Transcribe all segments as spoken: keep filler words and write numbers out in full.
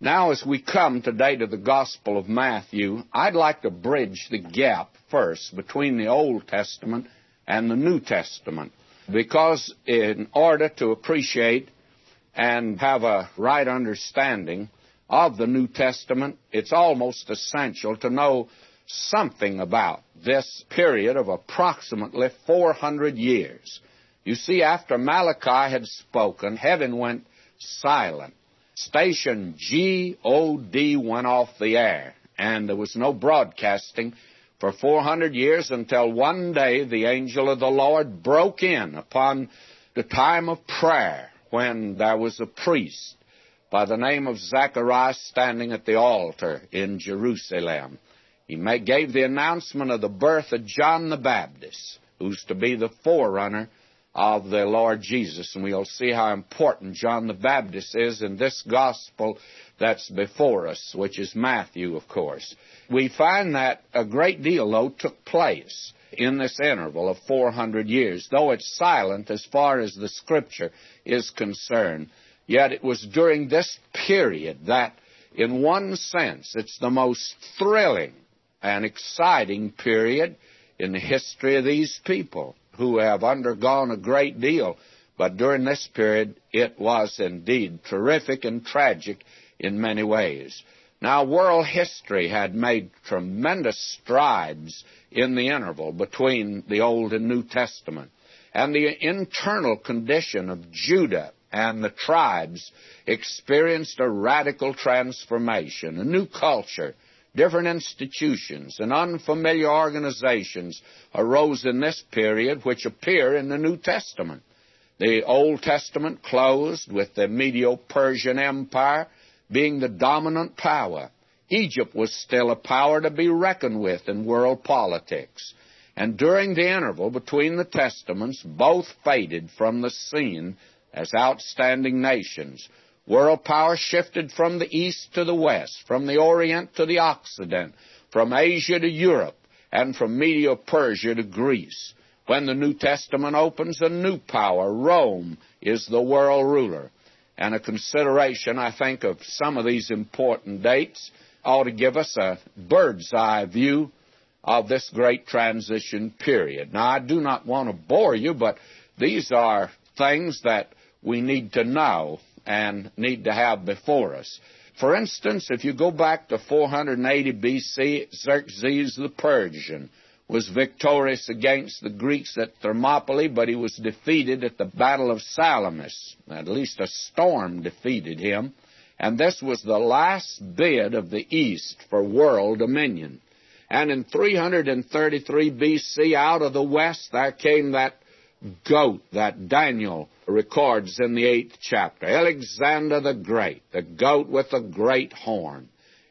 Now, as we come today to the Gospel of Matthew, I'd like to bridge the gap first between the Old Testament and the New Testament, because in order to appreciate and have a right understanding of the New Testament, it's almost essential to know something about this period of approximately four hundred years. You see, after Malachi had spoken, heaven went silent. Station G O D went off the air, and there was no broadcasting for four hundred years until one day the angel of the Lord broke in upon the time of prayer when there was a priest by the name of Zacharias standing at the altar in Jerusalem. He gave the announcement of the birth of John the Baptist, who's to be the forerunner of the Lord Jesus, and we'll see how important John the Baptist is in this gospel that's before us, which is Matthew, of course. We find that a great deal, though, took place in this interval of four hundred years. Though it's silent as far as the Scripture is concerned, yet it was during this period that, in one sense, it's the most thrilling and exciting period in the history of these people, who have undergone a great deal. But during this period, it was indeed terrific and tragic in many ways. Now, world history had made tremendous strides in the interval between the Old and New Testament, and the internal condition of Judah and the tribes experienced a radical transformation, a new culture. Different institutions and unfamiliar organizations arose in this period which appear in the New Testament. The Old Testament closed with the Medo-Persian Empire being the dominant power. Egypt was still a power to be reckoned with in world politics. And during the interval between the Testaments, both faded from the scene as outstanding nations. World power shifted from the east to the west, from the Orient to the Occident, from Asia to Europe, and from Medo-Persia to Greece. When the New Testament opens, a new power, Rome, is the world ruler. And a consideration, I think, of some of these important dates ought to give us a bird's-eye view of this great transition period. Now, I do not want to bore you, but these are things that we need to know and need to have before us. For instance, if you go back to four hundred eighty B C, Xerxes the Persian was victorious against the Greeks at Thermopylae, but he was defeated at the Battle of Salamis. At least a storm defeated him, and this was the last bid of the East for world dominion. And in three hundred thirty-three B C, out of the West, there came that goat that Daniel records in the eighth chapter, Alexander the Great, the goat with the great horn.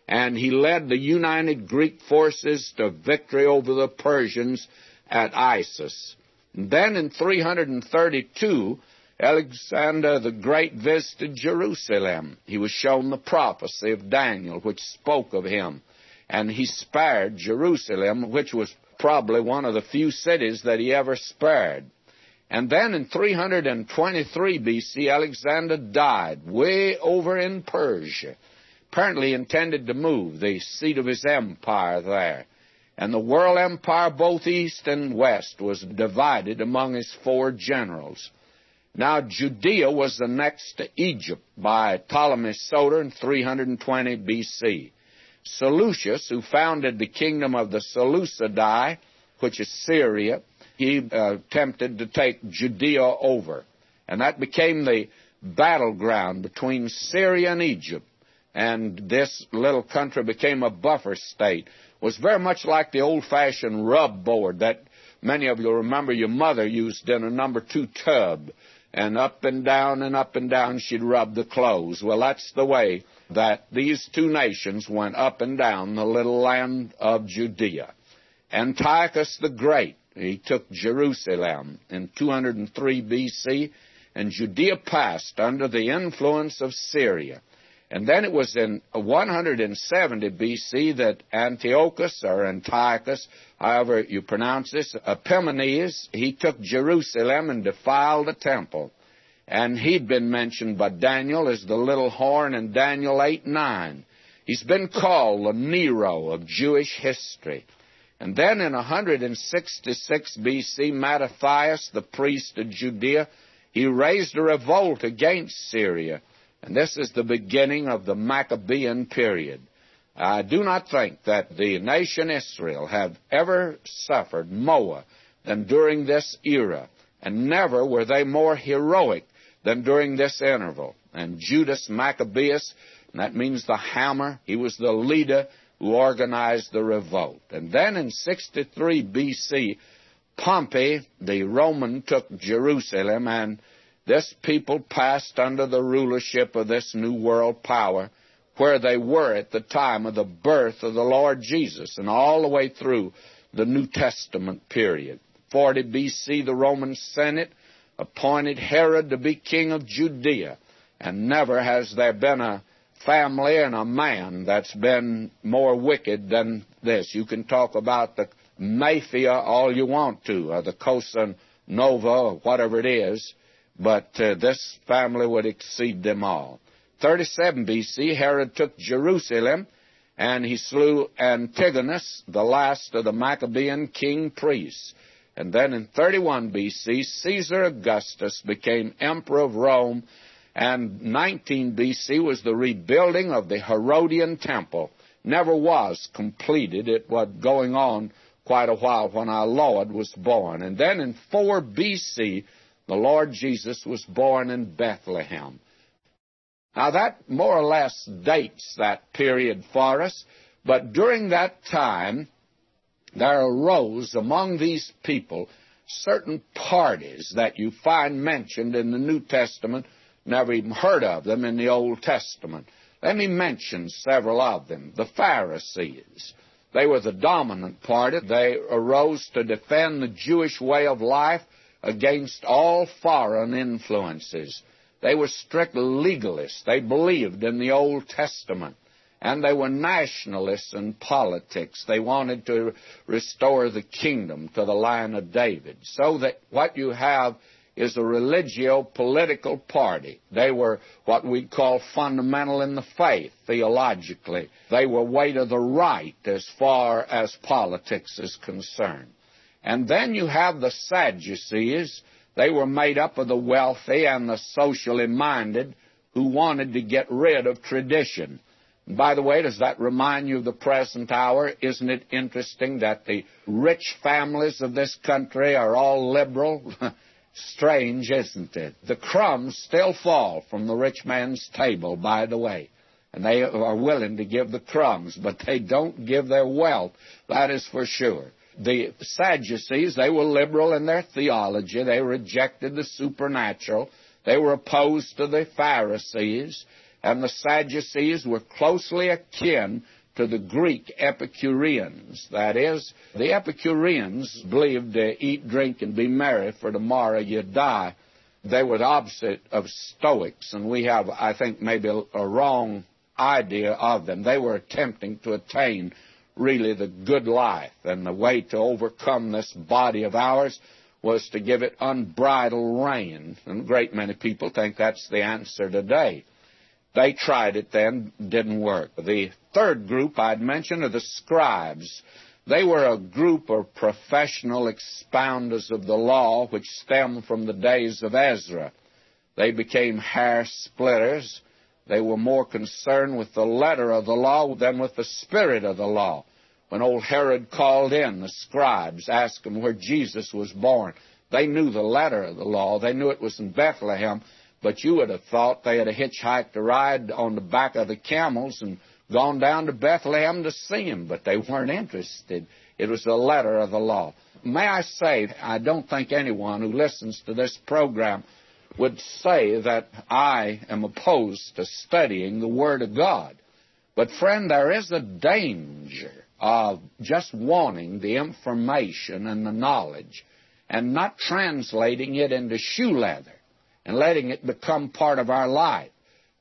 And he led the united Greek forces to victory over the Persians at Issus. And then in three hundred thirty-two, Alexander the Great visited Jerusalem. He was shown the prophecy of Daniel, which spoke of him. And he spared Jerusalem, which was probably one of the few cities that he ever spared. And then in three hundred twenty-three B C, Alexander died way over in Persia. Apparently intended to move the seat of his empire there. And the world empire, both east and west, was divided among his four generals. Now, Judea was the next to Egypt by Ptolemy Soter in three hundred twenty B C. Seleucus, who founded the kingdom of the Seleucidae, which is Syria, he uh, attempted to take Judea over, and that became the battleground between Syria and Egypt, and this little country became a buffer state. It was very much like the old-fashioned rub board that many of you remember your mother used in a number two tub, and up and down and up and down she'd rub the clothes. Well, that's the way that these two nations went up and down the little land of Judea. Antiochus the Great, he took Jerusalem in two hundred three B C, and Judea passed under the influence of Syria. And then it was in one hundred seventy B C that Antiochus, or Antiochus, however you pronounce this, Epiphanes, he took Jerusalem and defiled the temple. and he'd been mentioned by Daniel as the little horn in Daniel eight nine. He's been called the Nero of Jewish history. And then in one sixty-six B C, Mattathias, the priest of Judea, he raised a revolt against Syria. And this is the beginning of the Maccabean period. I do not think that the nation Israel have ever suffered more than during this era, and never were they more heroic than during this interval. And Judas Maccabeus, and that means the hammer, he was the leader who organized the revolt. And then in sixty-three B C, Pompey, the Roman, took Jerusalem, and this people passed under the rulership of this new world power, where they were at the time of the birth of the Lord Jesus, and all the way through the New Testament period. forty B C, the Roman Senate appointed Herod to be king of Judea, and never has there been a family and a man that's been more wicked than this. You can talk about the mafia all you want to, or the Cosa Nova, or whatever it is, but uh, this family would exceed them all. thirty-seven B C, Herod took Jerusalem, and he slew Antigonus, the last of the Maccabean king priests. And then in thirty-one B C, Caesar Augustus became emperor of Rome, and nineteen B C was the rebuilding of the Herodian temple. Never was completed. It was going on quite a while when our Lord was born. And then in four B C, the Lord Jesus was born in Bethlehem. Now, that more or less dates that period for us, but during that time, there arose among these people certain parties that you find mentioned in the New Testament, never even heard of them in the Old Testament. Let me mention several of them. The Pharisees, they were the dominant party. They arose to defend the Jewish way of life against all foreign influences. They were strict legalists. They believed in the Old Testament. And they were nationalists in politics. They wanted to restore the kingdom to the line of David. So that what you have is a religio-political party. They were what we'd call fundamental in the faith, theologically. They were way to the right as far as politics is concerned. And then you have the Sadducees. They were made up of the wealthy and the socially minded who wanted to get rid of tradition. And by the way, does that remind you of the present hour? Isn't it interesting that the rich families of this country are all liberal? Strange, isn't it? The crumbs still fall from the rich man's table, by the way. And they are willing to give the crumbs, but they don't give their wealth, that is for sure. The Sadducees, they were liberal in their theology. They rejected the supernatural. They were opposed to the Pharisees. And the Sadducees were closely akin to the Greek Epicureans. That is, the Epicureans believed to eat, drink, and be merry, for tomorrow you die. They were the opposite of Stoics, and we have, I think, maybe a wrong idea of them. They were attempting to attain really the good life, and the way to overcome this body of ours was to give it unbridled rein. And a great many people think that's the answer today. They tried it then, didn't work. The third group I'd mentioned are the scribes. They were a group of professional expounders of the law which stemmed from the days of Ezra. They became hair splitters. They were more concerned with the letter of the law than with the spirit of the law. When old Herod called in the scribes, asked them where Jesus was born, they knew the letter of the law. They knew it was in Bethlehem, but you would have thought they had a hitchhiked a ride on the back of the camels and gone down to Bethlehem to see him, but they weren't interested. It was the letter of the law. May I say, I don't think anyone who listens to this program would say that I am opposed to studying the Word of God. But, friend, there is a danger of just wanting the information and the knowledge and not translating it into shoe leather and letting it become part of our life.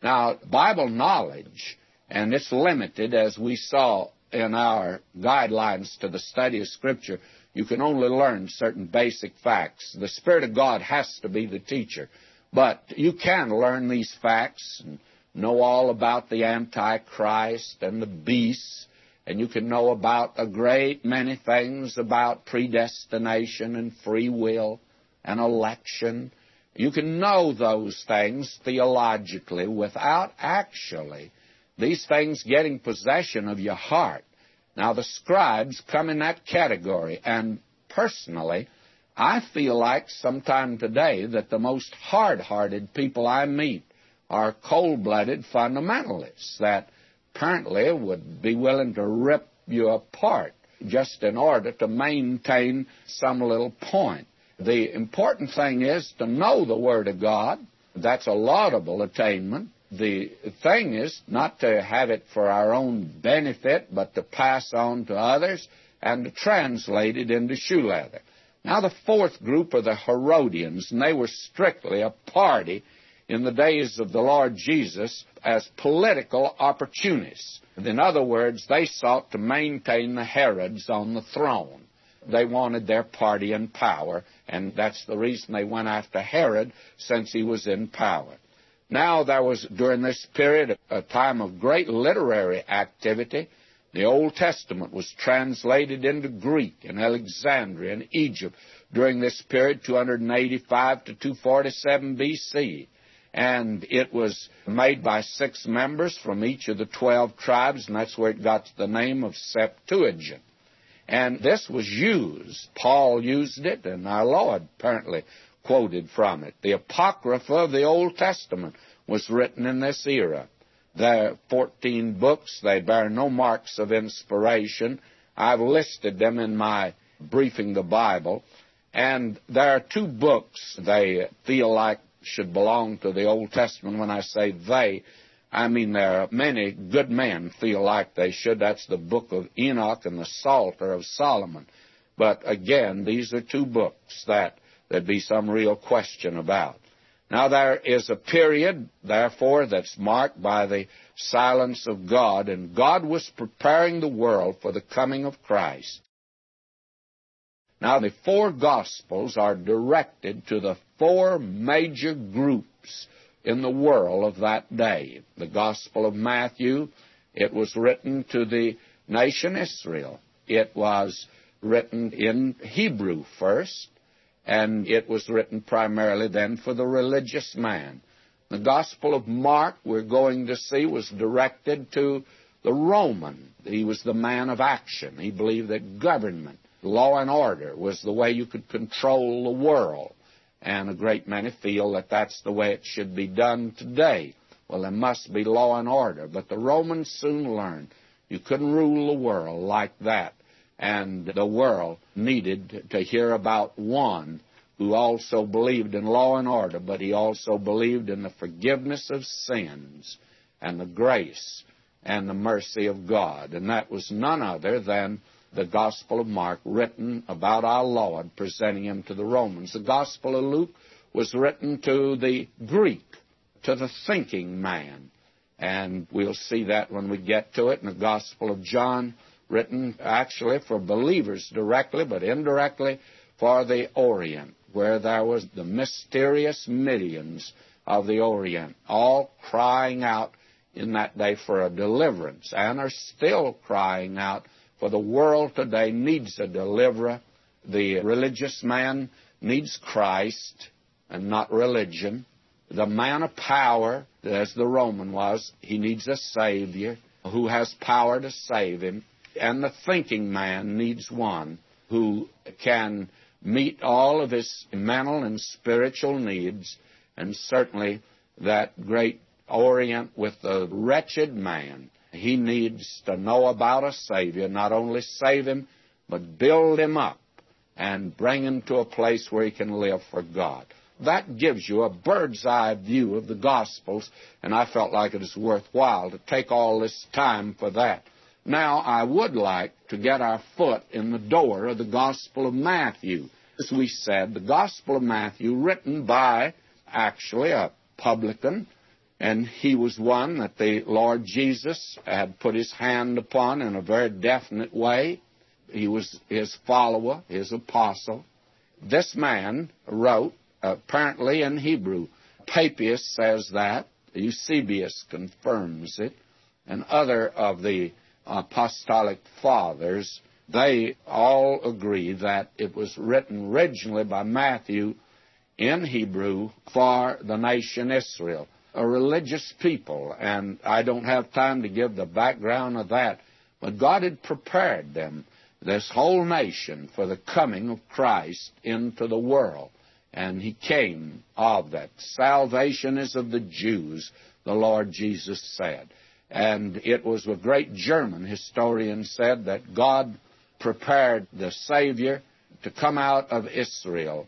Now, Bible knowledge, and it's limited, as we saw in our guidelines to the study of Scripture, you can only learn certain basic facts. The Spirit of God has to be the teacher. But you can learn these facts and know all about the Antichrist and the beasts, and you can know about a great many things about predestination and free will and election. You can know those things theologically without actually these things getting possession of your heart. Now, the scribes come in that category, and personally, I feel like sometime today that the most hard-hearted people I meet are cold-blooded fundamentalists that apparently would be willing to rip you apart just in order to maintain some little point. The important thing is to know the Word of God. That's a laudable attainment. The thing is not to have it for our own benefit, but to pass on to others and to translate it into shoe leather. Now, the fourth group are the Herodians, and they were strictly a party in the days of the Lord Jesus as political opportunists. In other words, they sought to maintain the Herods on the throne. They wanted their party in power, and that's the reason they went after Herod, since he was in power. Now, there was, during this period, a time of great literary activity. The Old Testament was translated into Greek in Alexandria and Egypt during this period, two eighty-five to two forty-seven B C, and it was made by six members from each of the twelve tribes, and that's where it got the name of Septuagint. And this was used. Paul used it, and our Lord apparently quoted from it. The Apocrypha of the Old Testament was written in this era. There are fourteen books. They bear no marks of inspiration. I've listed them in my Briefing the Bible. And there are two books they feel like should belong to the Old Testament. When I say they, I mean, there are many good men feel like they should. That's the book of Enoch and the Psalter of Solomon. But again, these are two books that there'd be some real question about. Now, there is a period, therefore, that's marked by the silence of God, and God was preparing the world for the coming of Christ. Now, the four Gospels are directed to the four major groups in the world of that day. The Gospel of Matthew, it was written to the nation Israel. It was written in Hebrew first, and it was written primarily then for the religious man. The Gospel of Mark, we're going to see, was directed to the Roman. He was the man of action. He believed that government, law and order, was the way you could control the world. And a great many feel that that's the way it should be done today. Well, there must be law and order. But the Romans soon learned you couldn't rule the world like that. And the world needed to hear about one who also believed in law and order, but he also believed in the forgiveness of sins and the grace and the mercy of God. And that was none other than the Gospel of Mark, written about our Lord, presenting him to the Romans. The Gospel of Luke was written to the Greek, to the thinking man. And we'll see that when we get to it. And the Gospel of John, written actually for believers directly, but indirectly for the Orient, where there was the mysterious millions of the Orient, all crying out in that day for a deliverance, and are still crying out. For the world today needs a deliverer. The religious man needs Christ and not religion. The man of power, as the Roman was, he needs a Savior who has power to save him. And the thinking man needs one who can meet all of his mental and spiritual needs, and certainly that great Orient with the wretched man. He needs to know about a Savior, not only save him, but build him up and bring him to a place where he can live for God. That gives you a bird's-eye view of the Gospels, and I felt like it was worthwhile to take all this time for that. Now, I would like to get our foot in the door of the Gospel of Matthew. As we said, the Gospel of Matthew, written by, actually, a publican, and he was one that the Lord Jesus had put his hand upon in a very definite way. He was his follower, his apostle. This man wrote, apparently in Hebrew, Papias says that. Eusebius confirms it. And other of the apostolic fathers, they all agree that it was written originally by Matthew in Hebrew for the nation Israel, a religious people. And I don't have time to give the background of that. But God had prepared them, this whole nation, for the coming of Christ into the world. And he came of that. Salvation is of the Jews, the Lord Jesus said. And it was a great German historian said that God prepared the Savior to come out of Israel,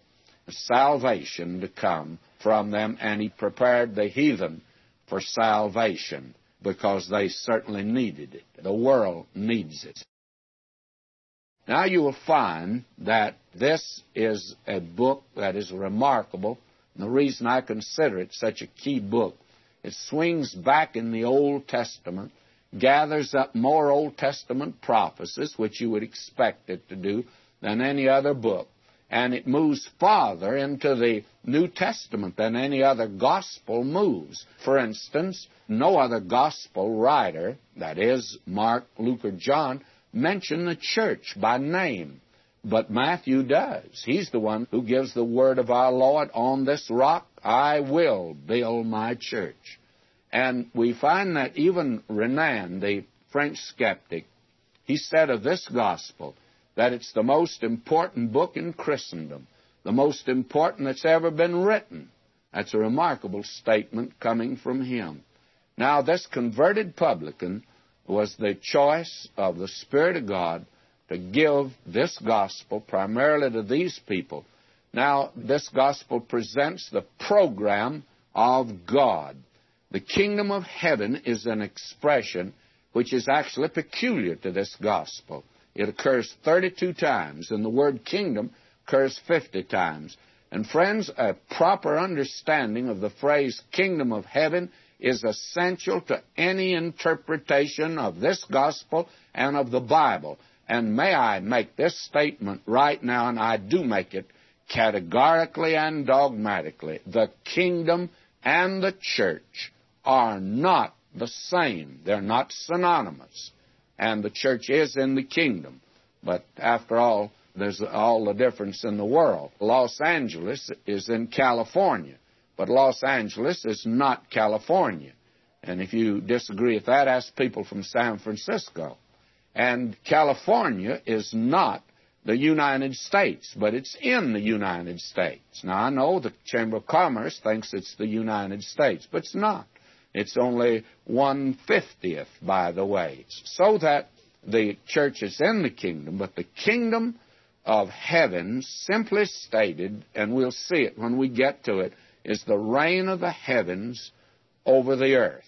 salvation to come from them, and he prepared the heathen for salvation because they certainly needed it. The world needs it. Now you will find that this is a book that is remarkable. And the reason I consider it such a key book, it swings back in the Old Testament, gathers up more Old Testament prophecies, which you would expect it to do, than any other book. And it moves farther into the New Testament than any other gospel moves. For instance, no other gospel writer, that is Mark, Luke, or John, mention the church by name. But Matthew does. He's the one who gives the word of our Lord, on this rock I will build my church. And we find that even Renan, the French skeptic, he said of this gospel that it's the most important book in Christendom, the most important that's ever been written. That's a remarkable statement coming from him. Now, this converted publican was the choice of the Spirit of God to give this gospel primarily to these people. Now, this gospel presents the program of God. The kingdom of heaven is an expression which is actually peculiar to this gospel. It occurs thirty-two times, and the word kingdom occurs fifty times. And friends, a proper understanding of the phrase kingdom of heaven is essential to any interpretation of this gospel and of the Bible. And may I make this statement right now, and I do make it categorically and dogmatically. The kingdom and the church are not the same. They're not synonymous. And the church is in the kingdom. But after all, there's all the difference in the world. Los Angeles is in California, but Los Angeles is not California. And if you disagree with that, ask people from San Francisco. And California is not the United States, but it's in the United States. Now, I know the Chamber of Commerce thinks it's the United States, but it's not. It's only one fiftieth, by the way. So that the church is in the kingdom, but the kingdom of heaven, simply stated, and we'll see it when we get to it, is the reign of the heavens over the earth.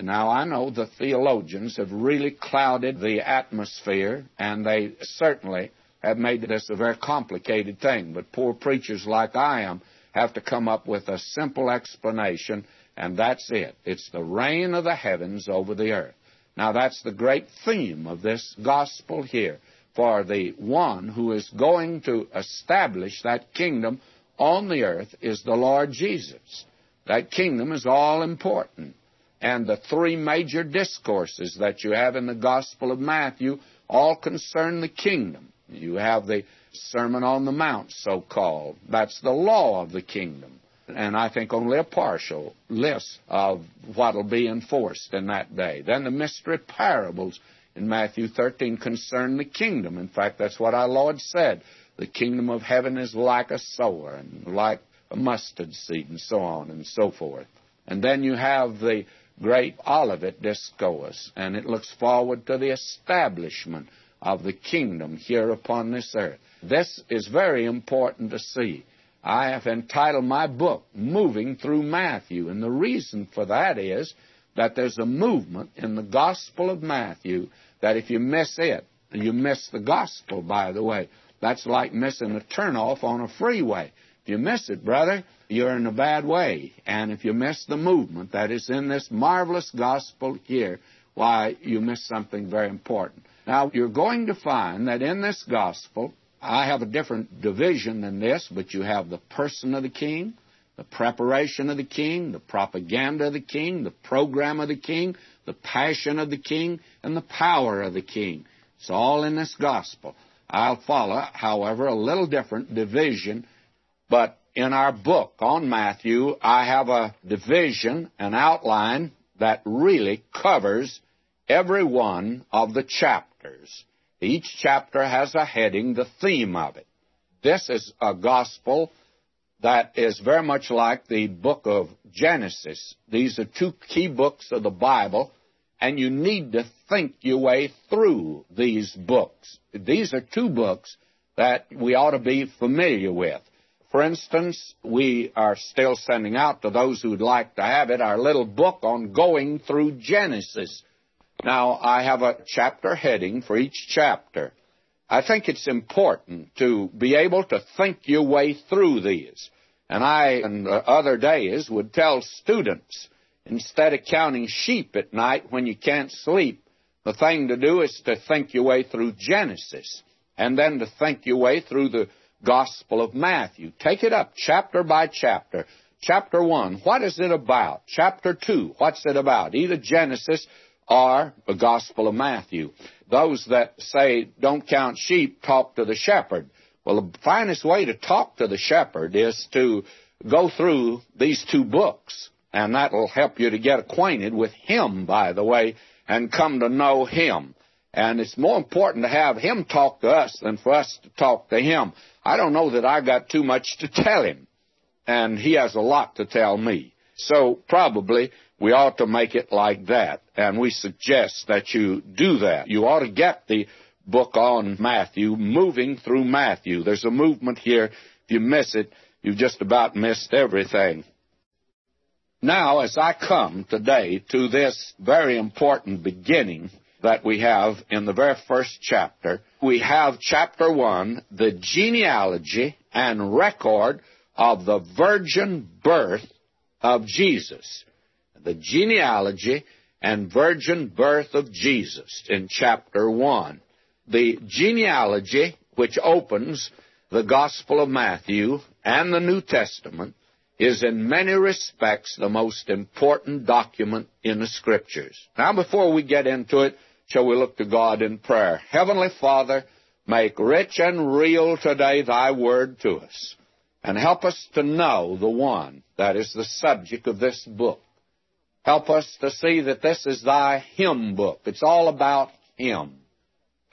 Now, I know the theologians have really clouded the atmosphere, and they certainly have made this a very complicated thing. But poor preachers like I am have to come up with a simple explanation, and that's it. It's the reign of the heavens over the earth. Now, that's the great theme of this gospel here, for the one who is going to establish that kingdom on the earth is the Lord Jesus. That kingdom is all important. And the three major discourses that you have in the Gospel of Matthew all concern the kingdom. You have the Sermon on the Mount, so-called. That's the law of the kingdom. And I think only a partial list of what will be enforced in that day. Then the mystery parables in Matthew thirteen concern the kingdom. In fact, that's what our Lord said. The kingdom of heaven is like a sower and like a mustard seed and so on and so forth. And then you have the great Olivet discourse, and it looks forward to the establishment of the kingdom here upon this earth. This is very important to see. I have entitled my book, Moving Through Matthew, and the reason for that is that there's a movement in the Gospel of Matthew that if you miss it, you miss the gospel, by the way. That's like missing a turnoff on a freeway. If you miss it, brother, you're in a bad way. And if you miss the movement that is in this marvelous gospel here, why, you miss something very important. Now, you're going to find that in this gospel, I have a different division than this, but you have the person of the king, the the preparation of the king, the propaganda of the king, the program of the king, the passion of the king, and the power of the king. It's all in this gospel. I'll follow, however, a little different division, but in our book on Matthew, I have a division, an outline that really covers every one of the chapters. Each chapter has a heading, the theme of it. This is a gospel that is very much like the book of Genesis. These are two key books of the Bible, and you need to think your way through these books. These are two books that we ought to be familiar with. For instance, we are still sending out to those who would like to have it our little book on going through Genesis. Now, I have a chapter heading for each chapter. I think it's important to be able to think your way through these. And I, in the other days, would tell students, instead of counting sheep at night when you can't sleep, the thing to do is to think your way through Genesis, and then to think your way through the Gospel of Matthew. Take it up chapter by chapter. Chapter one, what is it about? Chapter two, what's it about? Either Genesis or the Gospel of Matthew. Those that say, don't count sheep, talk to the shepherd. Well, the finest way to talk to the shepherd is to go through these two books, and that will help you to get acquainted with him, by the way, and come to know him. And it's more important to have him talk to us than for us to talk to him. I don't know that I got too much to tell him, and he has a lot to tell me. So probably we ought to make it like that, and we suggest that you do that. You ought to get the book on Matthew, moving through Matthew. There's a movement here. If you miss it, you've just about missed everything. Now, as I come today to this very important beginning that we have in the very first chapter, we have chapter one, the genealogy and record of the virgin birth of Jesus, the genealogy and virgin birth of Jesus in chapter one. The genealogy, which opens the Gospel of Matthew and the New Testament, is in many respects the most important document in the Scriptures. Now, before we get into it, shall we look to God in prayer? Heavenly Father, make rich and real today thy word to us, and help us to know the one that is the subject of this book. Help us to see that this is thy hymn book. It's all about him.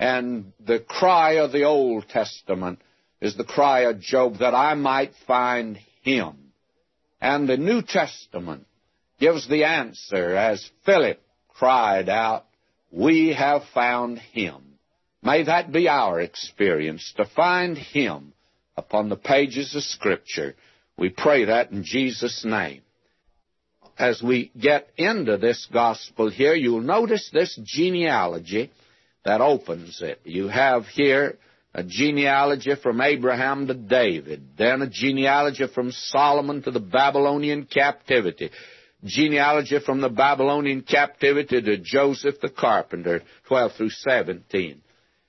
And the cry of the Old Testament is the cry of Job, that I might find him. And the New Testament gives the answer as Philip cried out, we have found him. May that be our experience, to find him upon the pages of Scripture. We pray that in Jesus' name. As we get into this gospel here, you'll notice this genealogy that opens it. You have here a genealogy from Abraham to David, then a genealogy from Solomon to the Babylonian captivity, genealogy from the Babylonian captivity to Joseph the carpenter, twelve through seventeen.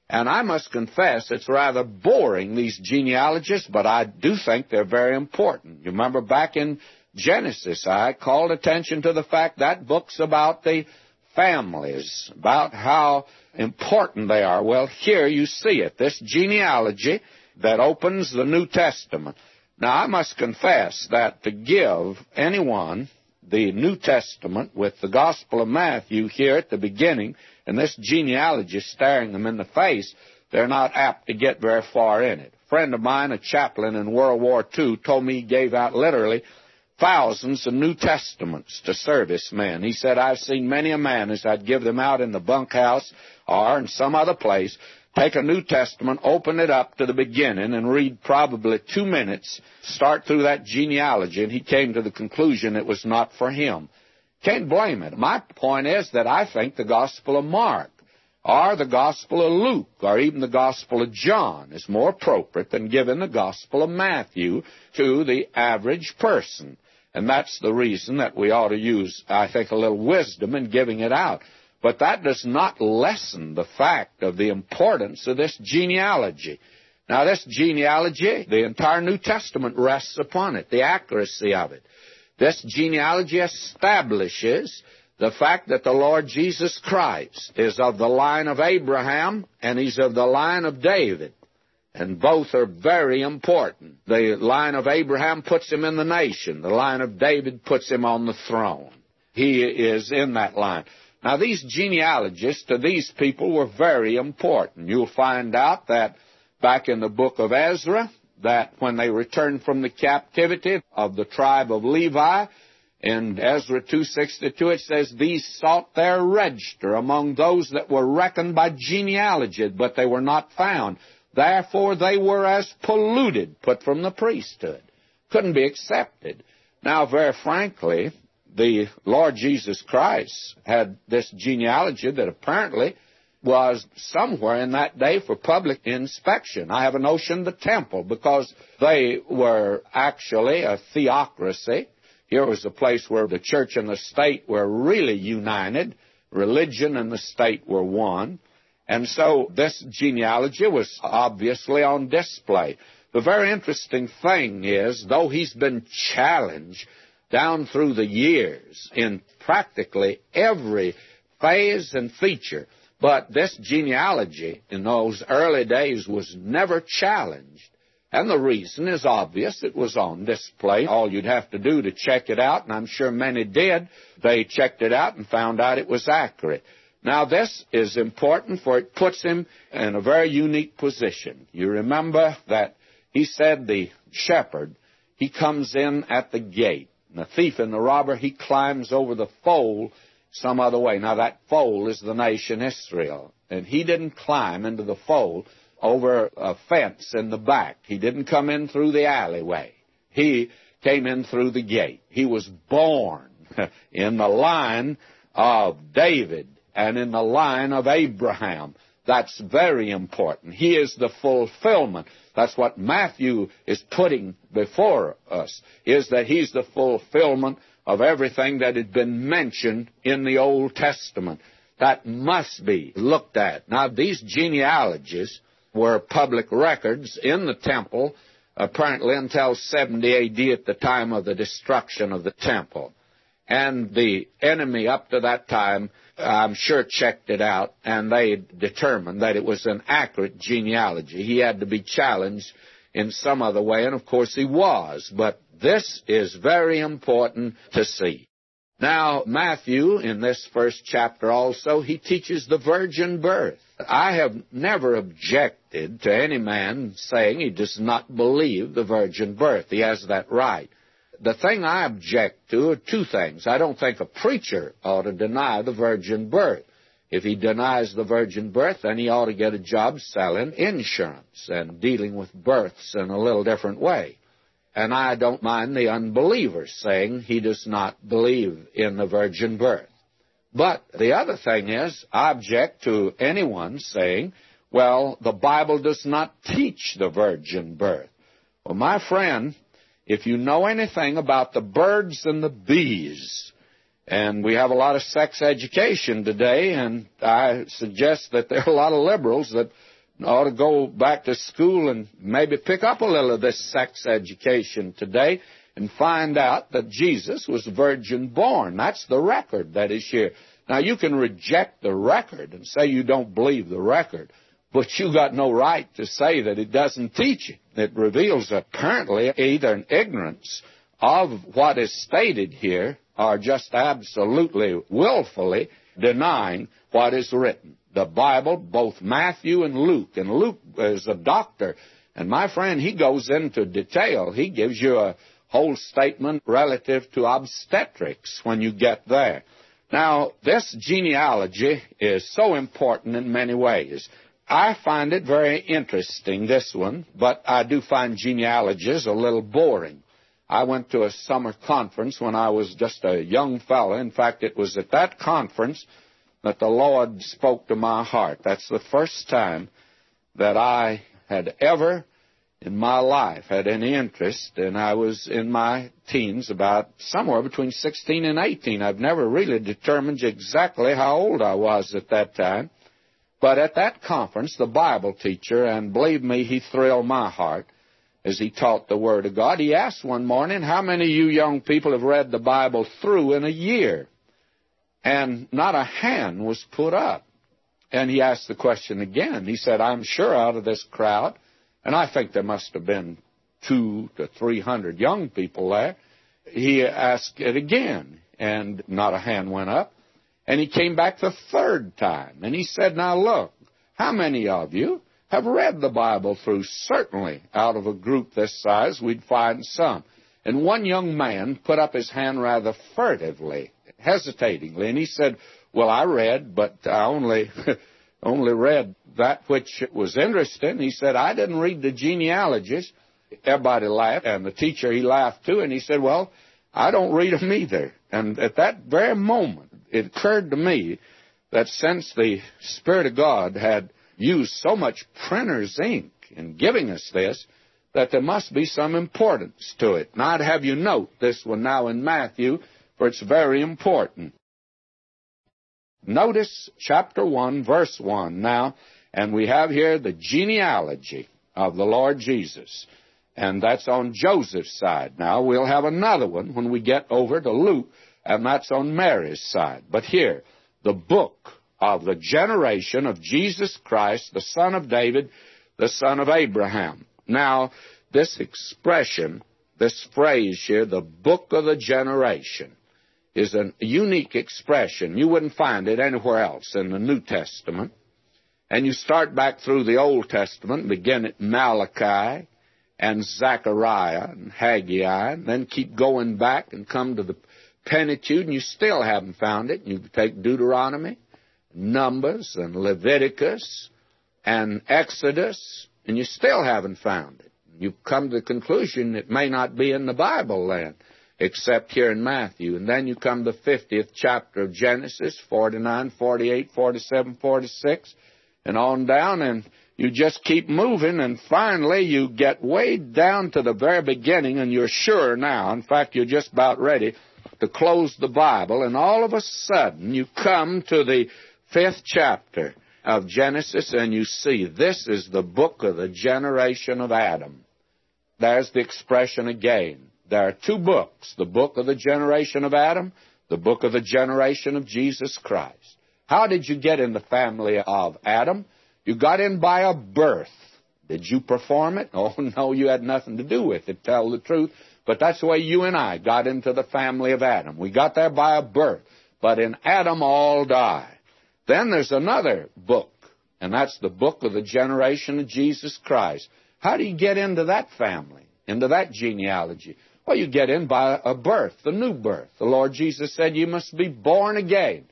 And I must confess, it's rather boring, these genealogies, but I do think they're very important. You remember back in Genesis, I called attention to the fact that book's about the families, about how important they are. Well, here you see it, this genealogy that opens the New Testament. Now, I must confess that to give anyone the New Testament with the Gospel of Matthew here at the beginning, and this genealogy staring them in the face, they're not apt to get very far in it. A friend of mine, a chaplain in World War Two, told me he gave out literally thousands of New Testaments to servicemen. He said, I've seen many a man, as I'd give them out in the bunkhouse or in some other place, take a New Testament, open it up to the beginning, and read probably two minutes, start through that genealogy, and he came to the conclusion it was not for him. Can't blame it. My point is that I think the Gospel of Mark, or the Gospel of Luke, or even the Gospel of John is more appropriate than giving the Gospel of Matthew to the average person. And that's the reason that we ought to use, I think, a little wisdom in giving it out. But that does not lessen the fact of the importance of this genealogy. Now, this genealogy, the entire New Testament rests upon it, the accuracy of it. This genealogy establishes the fact that the Lord Jesus Christ is of the line of Abraham and he's of the line of David. And both are very important. The line of Abraham puts him in the nation. The line of David puts him on the throne. He is in that line. Now, these genealogists to these people were very important. You'll find out that back in the book of Ezra, that when they returned from the captivity of the tribe of Levi, in Ezra two sixty-two, it says, these sought their register among those that were reckoned by genealogy, but they were not found. Therefore, they were as polluted, put from the priesthood. Couldn't be accepted. Now, very frankly, the Lord Jesus Christ had this genealogy that apparently was somewhere in that day for public inspection. I have a notion the temple, because they were actually a theocracy. Here was a place where the church and the state were really united. Religion and the state were one. And so this genealogy was obviously on display. The very interesting thing is, though he's been challenged down through the years in practically every phase and feature, but this genealogy in those early days was never challenged. And the reason is obvious. It was on display. All you'd have to do to check it out, and I'm sure many did, they checked it out and found out it was accurate. Now, this is important, for it puts him in a very unique position. You remember that he said the shepherd, he comes in at the gate. And the thief and the robber, he climbs over the fold some other way. Now, that fold is the nation Israel. And he didn't climb into the fold over a fence in the back. He didn't come in through the alleyway. He came in through the gate. He was born in the line of David and in the line of Abraham. That's very important. He is the fulfillment. That's what Matthew is putting before us, is that he's the fulfillment of everything that had been mentioned in the Old Testament. That must be looked at. Now, these genealogies were public records in the temple, apparently until seventy A D at the time of the destruction of the temple. And the enemy up to that time, I'm sure, checked it out, and they determined that it was an accurate genealogy. He had to be challenged in some other way, and of course he was. But this is very important to see. Now, Matthew, in this first chapter also, he teaches the virgin birth. I have never objected to any man saying he does not believe the virgin birth. He has that right. The thing I object to are two things. I don't think a preacher ought to deny the virgin birth. If he denies the virgin birth, then he ought to get a job selling insurance and dealing with births in a little different way. And I don't mind the unbeliever saying he does not believe in the virgin birth. But the other thing is, I object to anyone saying, well, the Bible does not teach the virgin birth. Well, my friend, if you know anything about the birds and the bees, and we have a lot of sex education today, and I suggest that there are a lot of liberals that ought to go back to school and maybe pick up a little of this sex education today and find out that Jesus was virgin born. That's the record that is here. Now, you can reject the record and say you don't believe the record, but you got no right to say that it doesn't teach it. It reveals apparently either an ignorance of what is stated here or just absolutely willfully denying what is written. The Bible, both Matthew and Luke, and Luke is a doctor, and my friend, he goes into detail. He gives you a whole statement relative to obstetrics when you get there. Now, this genealogy is so important in many ways. I find it very interesting, this one, but I do find genealogies a little boring. I went to a summer conference when I was just a young fella. In fact, it was at that conference that the Lord spoke to my heart. That's the first time that I had ever in my life had any interest, and I was in my teens, about somewhere between sixteen and eighteen. I've never really determined exactly how old I was at that time. But at that conference, the Bible teacher, and believe me, he thrilled my heart as he taught the Word of God, he asked one morning, how many of you young people have read the Bible through in a year? And not a hand was put up. And he asked the question again. He said, I'm sure out of this crowd, and I think there must have been two to three hundred young people there, he asked it again, and not a hand went up. And he came back the third time, and he said, now look, how many of you have read the Bible through? Certainly, out of a group this size, we'd find some. And one young man put up his hand rather furtively, hesitatingly, and he said, well, I read, but I only, only read that which was interesting. He said, I didn't read the genealogies. Everybody laughed, and the teacher, he laughed too, and he said, well, I don't read them either. And at that very moment, it occurred to me that since the Spirit of God had used so much printer's ink in giving us this, that there must be some importance to it. And I'd have you note this one now in Matthew, for it's very important. Notice chapter one, verse one now, and we have here the genealogy of the Lord Jesus. And that's on Joseph's side. Now, we'll have another one when we get over to Luke, and that's on Mary's side. But here, the book of the generation of Jesus Christ, the son of David, the son of Abraham. Now, this expression, this phrase here, the book of the generation, is a unique expression. You wouldn't find it anywhere else in the New Testament. And you start back through the Old Testament, begin at Malachi and Zechariah and Haggai, and then keep going back and come to the Pentateuch, and you still haven't found it. You take Deuteronomy, Numbers, and Leviticus, and Exodus, and you still haven't found it. You've come to the conclusion it may not be in the Bible then, except here in Matthew. And then you come to the fiftieth chapter of Genesis, forty-nine, forty-eight, forty-seven, forty-six, and on down, and you just keep moving, and finally you get way down to the very beginning, and you're sure now. In fact, you're just about ready to close the Bible, and all of a sudden you come to the fifth chapter of Genesis, and you see this is the book of the generation of Adam. There's the expression again. There are two books, the book of the generation of Adam, the book of the generation of Jesus Christ. How did you get in the family of Adam? You got in by a birth. Did you perform it? Oh, no, you had nothing to do with it, tell the truth. But that's the way you and I got into the family of Adam. We got there by a birth, but in Adam all die. Then there's another book, and that's the book of the generation of Jesus Christ. How do you get into that family, into that genealogy? Well, you get in by a birth, the new birth. The Lord Jesus said you must be born again.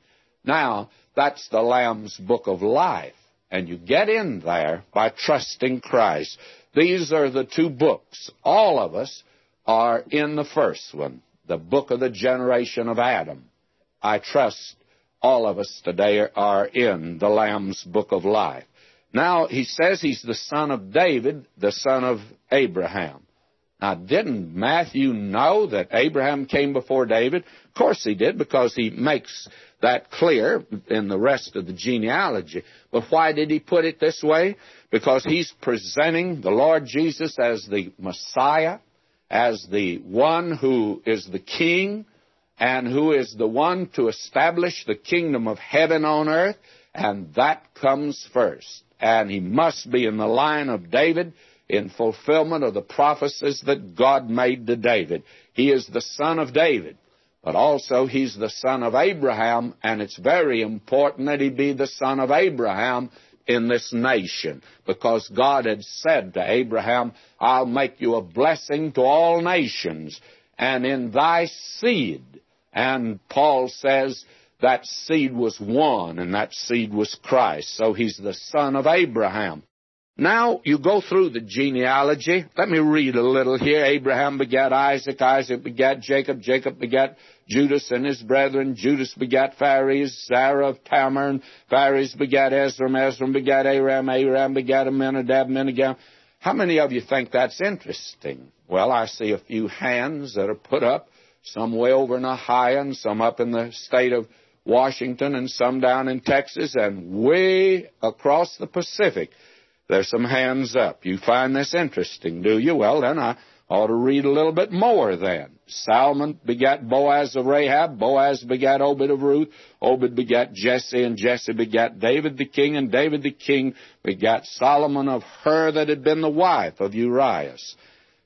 Now, that's the Lamb's book of life. And you get in there by trusting Christ. These are the two books. All of us are in the first one, the book of the generation of Adam. I trust all of us today are in the Lamb's book of life. Now, he says he's the son of David, the son of Abraham. Now, didn't Matthew know that Abraham came before David? Of course he did, because he makes that clear in the rest of the genealogy. But why did he put it this way? Because he's presenting the Lord Jesus as the Messiah, as the one who is the king, and who is the one to establish the kingdom of heaven on earth, and that comes first. And he must be in the line of David, in fulfillment of the prophecies that God made to David. He is the son of David, but also he's the son of Abraham, and it's very important that he be the son of Abraham in this nation, because God had said to Abraham, I'll make you a blessing to all nations, and in thy seed. And Paul says that seed was one, and that seed was Christ, so he's the son of Abraham. Now, you go through the genealogy. Let me read a little here. Abraham begat Isaac, Isaac begat Jacob, Jacob begat Judas and his brethren, Judas begat Phares, Sarah of Tamar, and Phares begat Ezra, Ezra begat Aram, Aram begat Amminadab, Amminadab. How many of you think that's interesting? Well, I see a few hands that are put up, some way over in Ohio and some up in the state of Washington and some down in Texas, and way across the Pacific, there's some hands up. You find this interesting, do you? Well, then I ought to read a little bit more then. Solomon begat Boaz of Rahab. Boaz begat Obed of Ruth. Obed begat Jesse, and Jesse begat David the king, and David the king begat Solomon of her that had been the wife of Urias.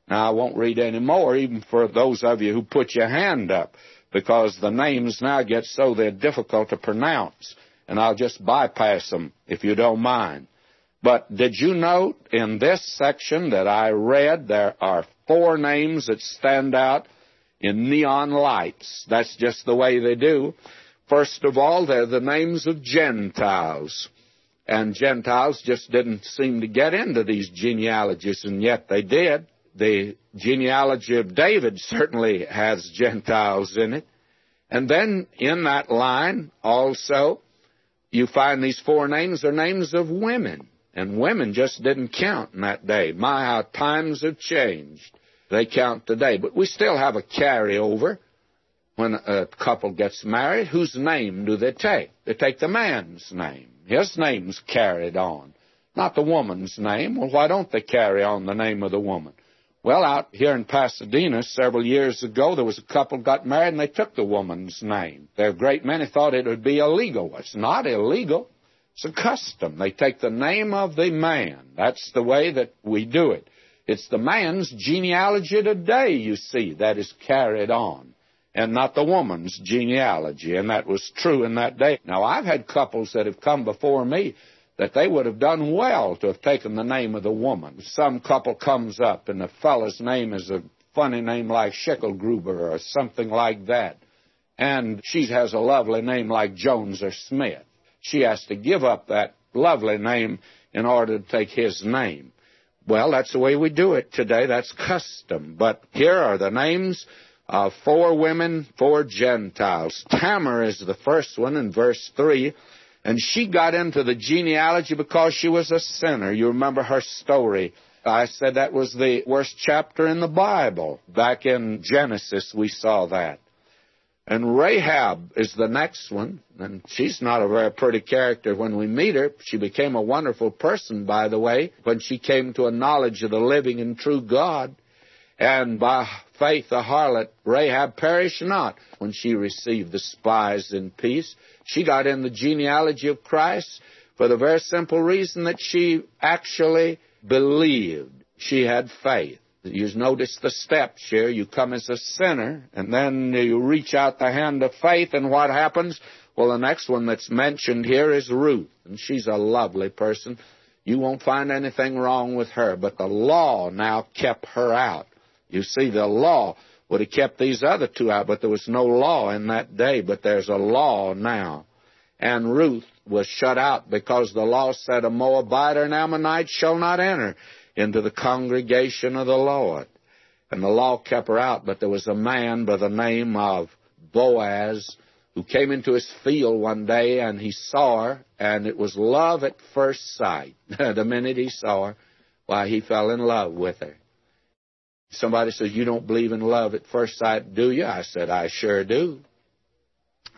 Now, I won't read any more, even for those of you who put your hand up, because the names now get so they're difficult to pronounce, and I'll just bypass them if you don't mind. But did you note in this section that I read there are four names that stand out in neon lights? That's just the way they do. First of all, they're the names of Gentiles. And Gentiles just didn't seem to get into these genealogies, and yet they did. The genealogy of David certainly has Gentiles in it. And then in that line also, you find these four names are names of women. And women just didn't count in that day. My, how times have changed. They count today. But we still have a carryover. When a couple gets married, whose name do they take? They take the man's name. His name's carried on, not the woman's name. Well, why don't they carry on the name of the woman? Well, out here in Pasadena several years ago, there was a couple got married, and they took the woman's name. There a great many thought it would be illegal. It's not illegal. It's a custom. They take the name of the man. That's the way that we do it. It's the man's genealogy today, you see, that is carried on, and not the woman's genealogy, and that was true in that day. Now, I've had couples that have come before me that they would have done well to have taken the name of the woman. Some couple comes up, and the fellow's name is a funny name like Schickelgruber or something like that, and she has a lovely name like Jones or Smith. She has to give up that lovely name in order to take his name. Well, that's the way we do it today. That's custom. But here are the names of four women, four Gentiles. Tamar is the first one in verse three. And she got into the genealogy because she was a sinner. You remember her story. I said that was the worst chapter in the Bible. Back in Genesis, we saw that. And Rahab is the next one. And she's not a very pretty character when we meet her. She became a wonderful person, by the way, when she came to a knowledge of the living and true God. And by faith, the harlot Rahab perished not when she received the spies in peace. She got in the genealogy of Christ for the very simple reason that she actually believed. She had faith. You notice the steps here. You come as a sinner, and then you reach out the hand of faith, and what happens? Well, the next one that's mentioned here is Ruth, and she's a lovely person. You won't find anything wrong with her, but the law now kept her out. You see, the law would have kept these other two out, but there was no law in that day, but there's a law now. And Ruth was shut out because the law said a Moabite or an Ammonite shall not enter into the congregation of the Lord. And the law kept her out, but there was a man by the name of Boaz who came into his field one day, and he saw her, and it was love at first sight. The minute he saw her, why, he fell in love with her. Somebody says, you don't believe in love at first sight, do you? I said, I sure do.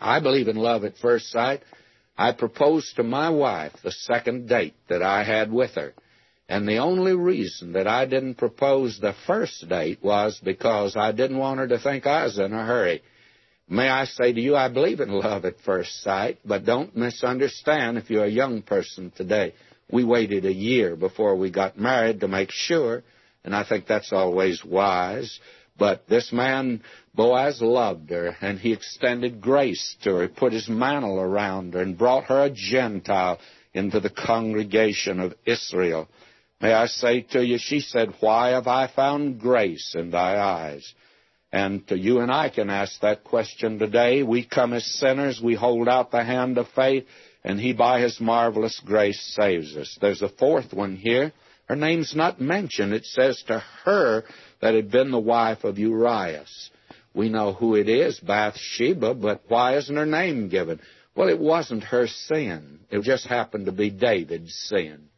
I believe in love at first sight. I proposed to my wife the second date that I had with her. And the only reason that I didn't propose the first date was because I didn't want her to think I was in a hurry. May I say to you, I believe in love at first sight, but don't misunderstand if you're a young person today. We waited a year before we got married to make sure. And I think that's always wise. But this man, Boaz, loved her, and he extended grace to her. He put his mantle around her and brought her, a Gentile, into the congregation of Israel. May I say to you, she said, why have I found grace in thy eyes? And to you and I can ask that question today. We come as sinners. We hold out the hand of faith, and he by his marvelous grace saves us. There's a fourth one here. Her name's not mentioned. It says to her that had been the wife of Urias. We know who it is, Bathsheba, but why isn't her name given? Well, it wasn't her sin. It just happened to be David's sin.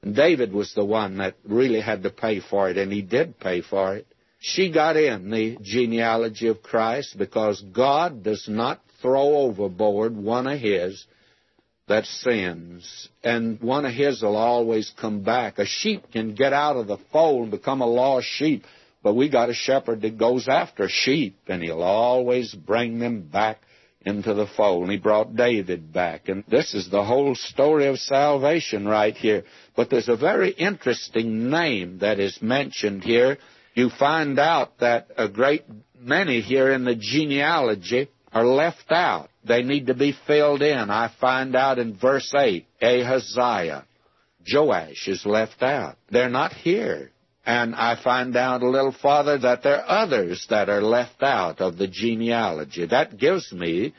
And David was the one that really had to pay for it, and he did pay for it. She got in the genealogy of Christ because God does not throw overboard one of his that sins, and one of his will always come back. A sheep can get out of the fold, become a lost sheep, but we got a shepherd that goes after sheep, and he'll always bring them back into the fold. And he brought David back. And this is the whole story of salvation right here. But there's a very interesting name that is mentioned here. You find out that a great many here in the genealogy are left out. They need to be filled in. I find out in verse eight, Ahaziah, Joash is left out. They're not here. And I find out a little farther that there are others that are left out of the genealogy. That gives me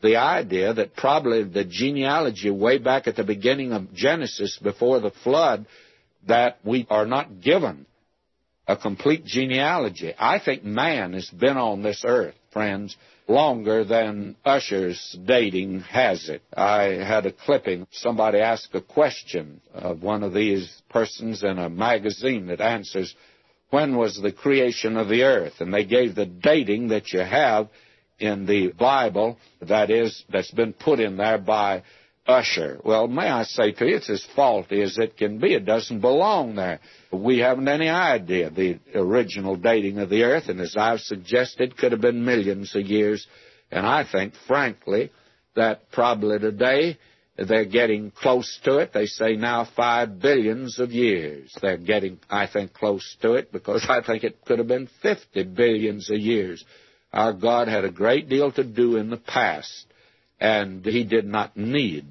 the idea that probably the genealogy way back at the beginning of Genesis before the flood, that we are not given a complete genealogy. I think man has been on this earth, friends, longer than Usher's dating has it. I had a clipping. Somebody asked a question of one of these persons in a magazine that answers, when was the creation of the earth? And they gave the dating that you have in the Bible, that is, that's been put in there by Usher. Well, may I say to you, it's as faulty as it can be. It doesn't belong there. We haven't any idea the original dating of the earth, and as I've suggested, could have been millions of years. And I think, frankly, that probably today they're getting close to it. They say now five billions of years. They're getting, I think, close to it, because I think it could have been fifty billions of years. Our God had a great deal to do in the past, and he did not need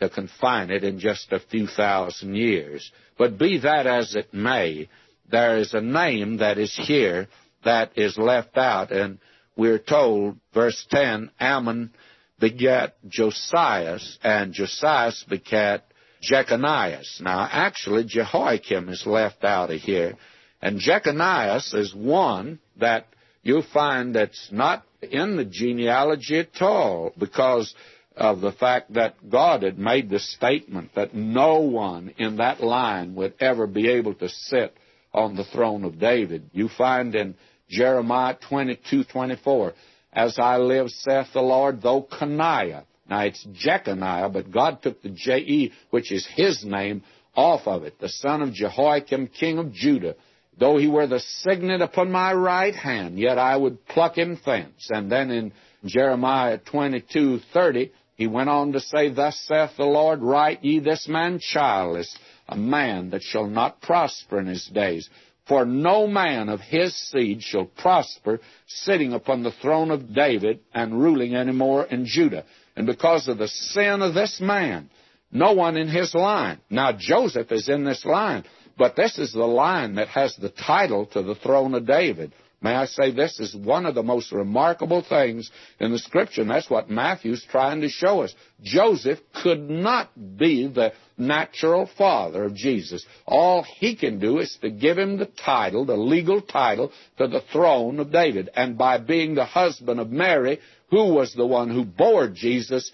to confine it in just a few thousand years. But be that as it may, there is a name that is here that is left out. And we're told, verse ten, Ammon begat Josias, and Josias begat Jeconias. Now, actually, Jehoiakim is left out of here. And Jeconias is one that you find that's not in the genealogy at all, because of the fact that God had made the statement that no one in that line would ever be able to sit on the throne of David. You find in Jeremiah twenty-two twenty-four, as I live, saith the Lord, though Coniah. Now, it's Jeconiah, but God took the J E, which is his name, off of it. The son of Jehoiakim, king of Judah. Though he were the signet upon my right hand, yet I would pluck him thence. And then in Jeremiah twenty-two thirty, he went on to say, Thus saith the Lord, write ye this man childless, a man that shall not prosper in his days. For no man of his seed shall prosper, sitting upon the throne of David and ruling any more in Judah. And because of the sin of this man, no one in his line. Now Joseph is in this line. But this is the line that has the title to the throne of David. May I say, this is one of the most remarkable things in the Scripture, and that's what Matthew's trying to show us. Joseph could not be the natural father of Jesus. All he can do is to give him the title, the legal title, to the throne of David. And by being the husband of Mary, who was the one who bore Jesus,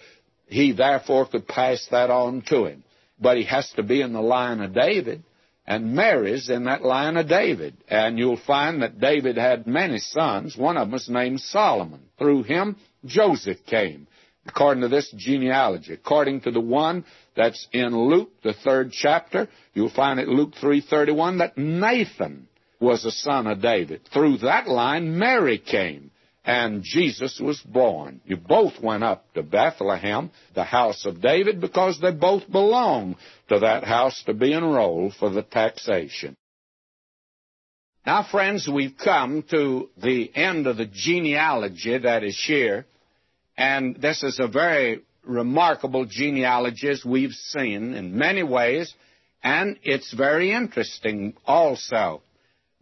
he therefore could pass that on to him. But he has to be in the line of David. And Mary's in that line of David. And you'll find that David had many sons. One of them was named Solomon. Through him, Joseph came, according to this genealogy. According to the one that's in Luke, the third chapter, you'll find at Luke three thirty-one that Nathan was a son of David. Through that line, Mary came, and Jesus was born. You both went up to Bethlehem, the house of David, because they both belong to that house to be enrolled for the taxation. Now, friends, we've come to the end of the genealogy that is here, and this is a very remarkable genealogy, as we've seen in many ways, and it's very interesting also.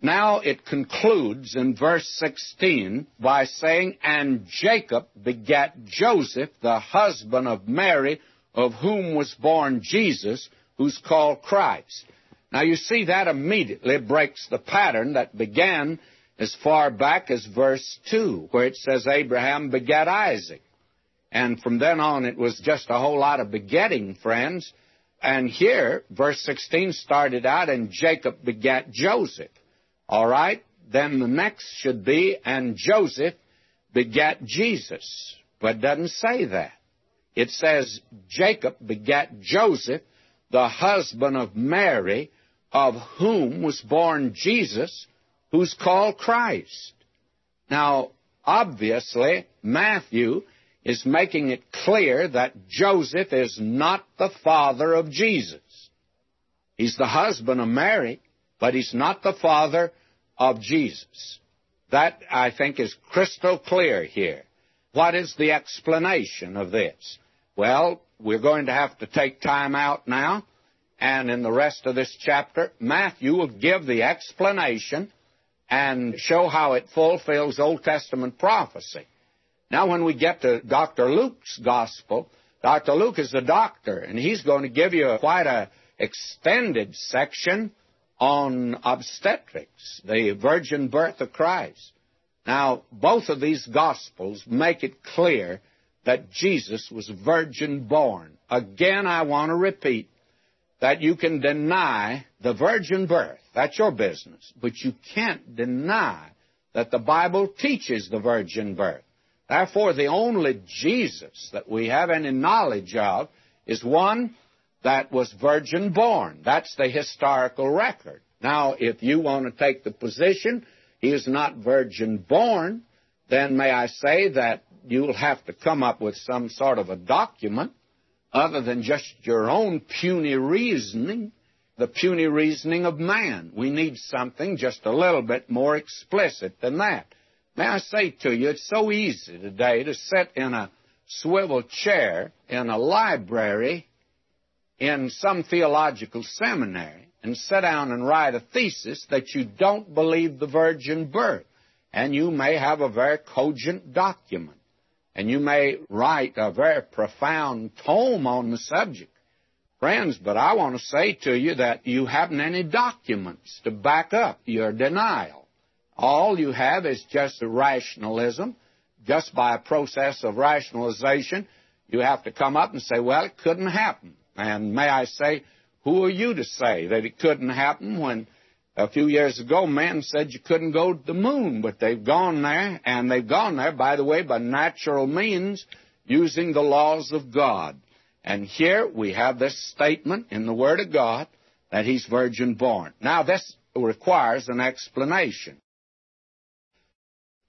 Now it concludes in verse sixteen by saying, And Jacob begat Joseph, the husband of Mary, of whom was born Jesus, who's called Christ. Now you see that immediately breaks the pattern that began as far back as verse two, where it says Abraham begat Isaac. And from then on it was just a whole lot of begetting, friends. And here, verse sixteen started out, And Jacob begat Joseph. All right, then the next should be, and Joseph begat Jesus. But it doesn't say that. It says, Jacob begat Joseph, the husband of Mary, of whom was born Jesus, who's called Christ. Now, obviously, Matthew is making it clear that Joseph is not the father of Jesus. He's the husband of Mary, but he's not the father of Jesus. That, I think, is crystal clear here. What is the explanation of this? Well, we're going to have to take time out now, and in the rest of this chapter, Matthew will give the explanation and show how it fulfills Old Testament prophecy. Now, when we get to Doctor Luke's gospel, Doctor Luke is a doctor, and he's going to give you quite an extended section on obstetrics, the virgin birth of Christ. Now, both of these gospels make it clear that Jesus was virgin born. Again, I want to repeat that you can deny the virgin birth. That's your business. But you can't deny that the Bible teaches the virgin birth. Therefore, the only Jesus that we have any knowledge of is one that was virgin born. That's the historical record. Now, if you want to take the position he is not virgin born, then may I say that you'll have to come up with some sort of a document other than just your own puny reasoning, the puny reasoning of man. We need something just a little bit more explicit than that. May I say to you, it's so easy today to sit in a swivel chair in a library in some theological seminary and sit down and write a thesis that you don't believe the virgin birth, and you may have a very cogent document. And you may write a very profound tome on the subject. Friends, but I want to say to you that you haven't any documents to back up your denial. All you have is just rationalism. Just by a process of rationalization, you have to come up and say, well, it couldn't happen. And may I say, who are you to say that it couldn't happen when a few years ago, men said you couldn't go to the moon, but they've gone there, and they've gone there, by the way, by natural means, using the laws of God. And here we have this statement in the Word of God that he's virgin born. Now, this requires an explanation.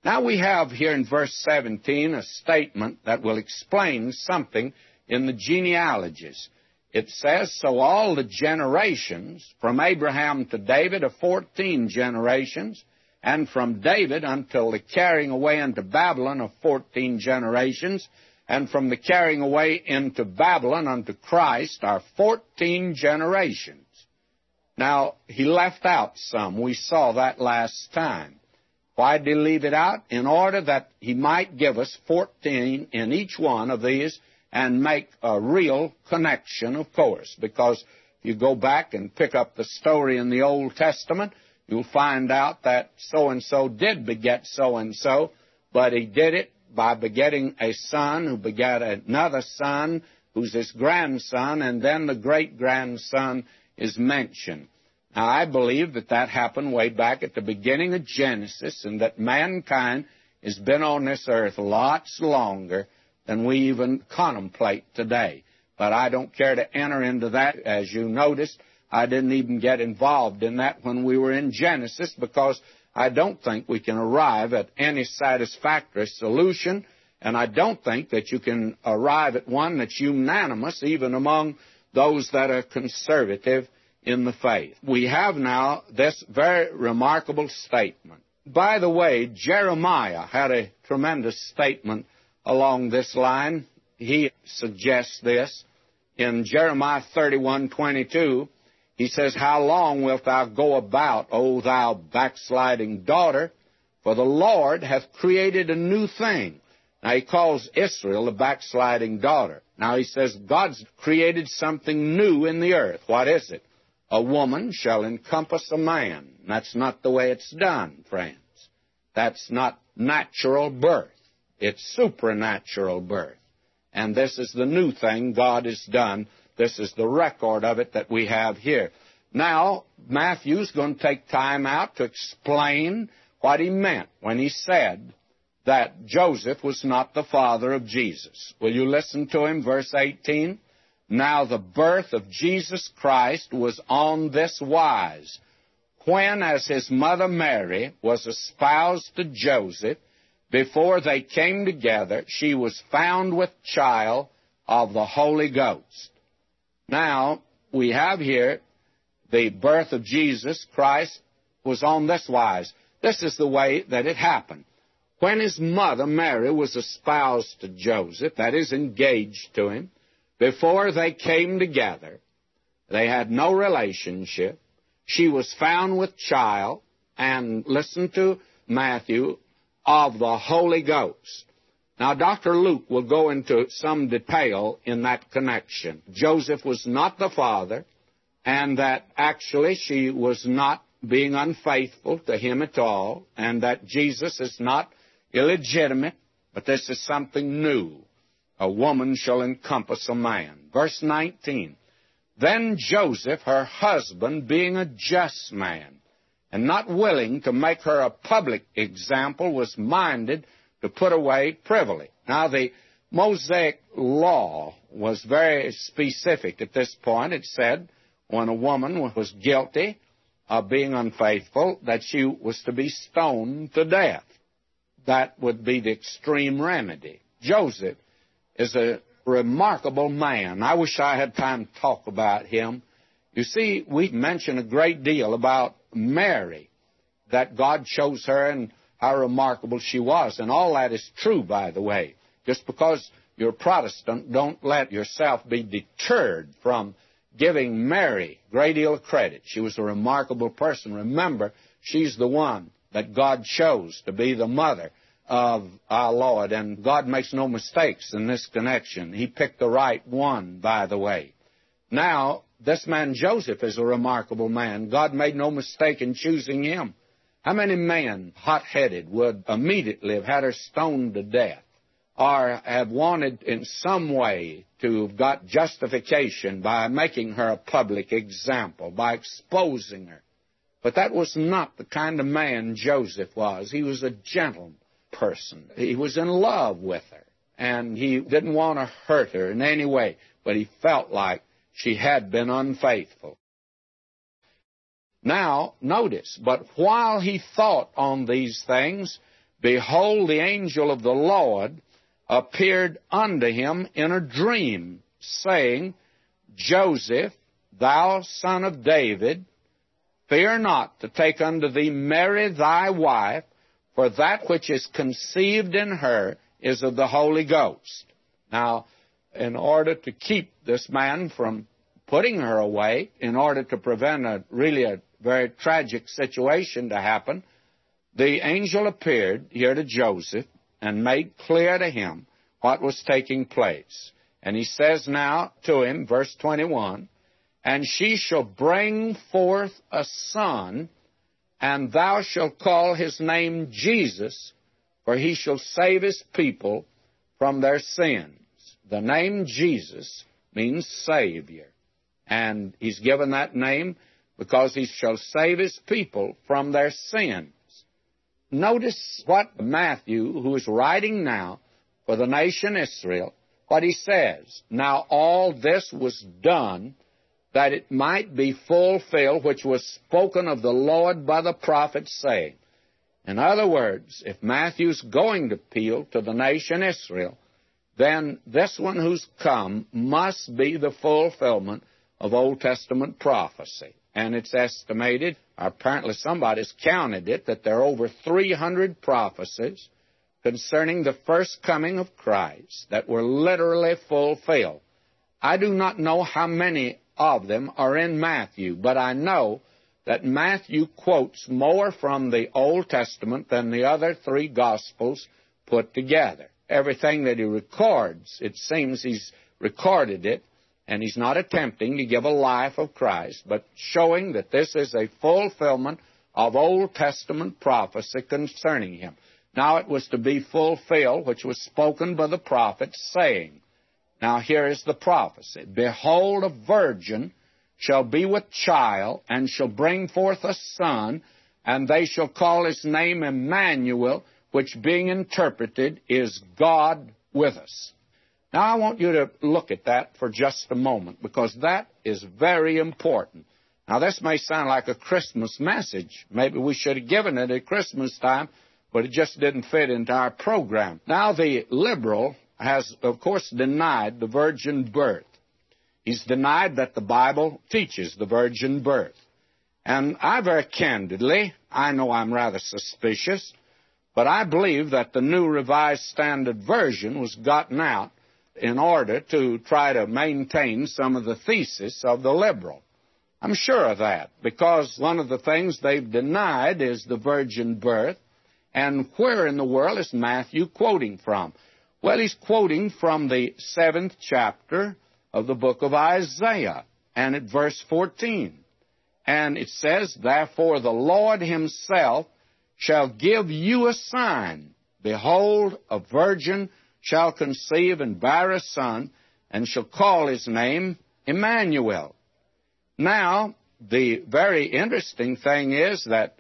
Now, we have here in verse seventeen a statement that will explain something in the genealogies. It says, so all the generations from Abraham to David are fourteen generations, and from David until the carrying away into Babylon are fourteen generations, and from the carrying away into Babylon unto Christ are fourteen generations. Now, he left out some. We saw that last time. Why did he leave it out? In order that he might give us fourteen in each one of these and make a real connection, of course, because if you go back and pick up the story in the Old Testament, you'll find out that so-and-so did beget so-and-so, but he did it by begetting a son who begat another son who's his grandson, and then the great-grandson is mentioned. Now, I believe that that happened way back at the beginning of Genesis, and that mankind has been on this earth lots longer than we even contemplate today. But I don't care to enter into that. As you noticed, I didn't even get involved in that when we were in Genesis, because I don't think we can arrive at any satisfactory solution, and I don't think that you can arrive at one that's unanimous, even among those that are conservative in the faith. We have now this very remarkable statement. By the way, Jeremiah had a tremendous statement along this line. He suggests this. In Jeremiah thirty-one twenty-two, he says, how long wilt thou go about, O thou backsliding daughter? For the Lord hath created a new thing. Now, he calls Israel the backsliding daughter. Now, he says, God's created something new in the earth. What is it? A woman shall encompass a man. That's not the way it's done, friends. That's not natural birth. It's supernatural birth. And this is the new thing God has done. This is the record of it that we have here. Now, Matthew's going to take time out to explain what he meant when he said that Joseph was not the father of Jesus. Will you listen to him? Verse eighteen, now the birth of Jesus Christ was on this wise, when as his mother Mary was espoused to Joseph, before they came together, she was found with child of the Holy Ghost. Now, we have here the birth of Jesus Christ was on this wise. This is the way that it happened. When his mother Mary was espoused to Joseph, that is, engaged to him, before they came together, they had no relationship. She was found with child, and listen to Matthew, of the Holy Ghost. Now, Doctor Luke will go into some detail in that connection. Joseph was not the father, and that actually she was not being unfaithful to him at all, and that Jesus is not illegitimate, but this is something new. A woman shall encompass a man. Verse nineteen, then Joseph, her husband, being a just man, and not willing to make her a public example, was minded to put away privily. Now, the Mosaic law was very specific at this point. It said when a woman was guilty of being unfaithful, that she was to be stoned to death. That would be the extreme remedy. Joseph is a remarkable man. I wish I had time to talk about him. You see, we mention a great deal about Mary, that God chose her and how remarkable she was. And all that is true, by the way. Just because you're Protestant, don't let yourself be deterred from giving Mary a great deal of credit. She was a remarkable person. Remember, she's the one that God chose to be the mother of our Lord. And God makes no mistakes in this connection. He picked the right one, by the way. Now, this man Joseph is a remarkable man. God made no mistake in choosing him. How many men, hot-headed, would immediately have had her stoned to death or have wanted in some way to have got justification by making her a public example, by exposing her? But that was not the kind of man Joseph was. He was a gentle person. He was in love with her, and he didn't want to hurt her in any way, but he felt like she had been unfaithful. Now, notice, but while he thought on these things, behold, the angel of the Lord appeared unto him in a dream, saying, Joseph, thou son of David, fear not to take unto thee Mary thy wife, for that which is conceived in her is of the Holy Ghost. Now, in order to keep this man from putting her away, in order to prevent a really a very tragic situation to happen, the angel appeared here to Joseph and made clear to him what was taking place. And he says now to him, verse twenty-one, and she shall bring forth a son, and thou shalt call his name Jesus, for he shall save his people from their sins. The name Jesus means Savior, and he's given that name because he shall save his people from their sins. Notice what Matthew, who is writing now for the nation Israel, what he says. Now all this was done that it might be fulfilled, which was spoken of the Lord by the prophet, saying. In other words, if Matthew's going to appeal to the nation Israel, then this one who's come must be the fulfillment of Old Testament prophecy. And it's estimated, apparently somebody's counted it, that there are over three hundred prophecies concerning the first coming of Christ that were literally fulfilled. I do not know how many of them are in Matthew, but I know that Matthew quotes more from the Old Testament than the other three Gospels put together. Everything that he records, it seems he's recorded it, and he's not attempting to give a life of Christ, but showing that this is a fulfillment of Old Testament prophecy concerning him. Now it was to be fulfilled, which was spoken by the prophet, saying, now here is the prophecy, behold, a virgin shall be with child, and shall bring forth a son, and they shall call his name Emmanuel, which being interpreted is God with us. Now, I want you to look at that for just a moment, because that is very important. Now, this may sound like a Christmas message. Maybe we should have given it at Christmas time, but it just didn't fit into our program. Now, the liberal has, of course, denied the virgin birth. He's denied that the Bible teaches the virgin birth. And I very candidly, I know I'm rather suspicious, but I believe that the New Revised Standard Version was gotten out in order to try to maintain some of the thesis of the liberal. I'm sure of that, because one of the things they've denied is the virgin birth. And where in the world is Matthew quoting from? Well, he's quoting from the seventh chapter of the book of Isaiah, and at verse fourteen. And it says, "Therefore the Lord himself shall give you a sign. Behold, a virgin shall conceive and bear a son, and shall call his name Emmanuel." Now, the very interesting thing is that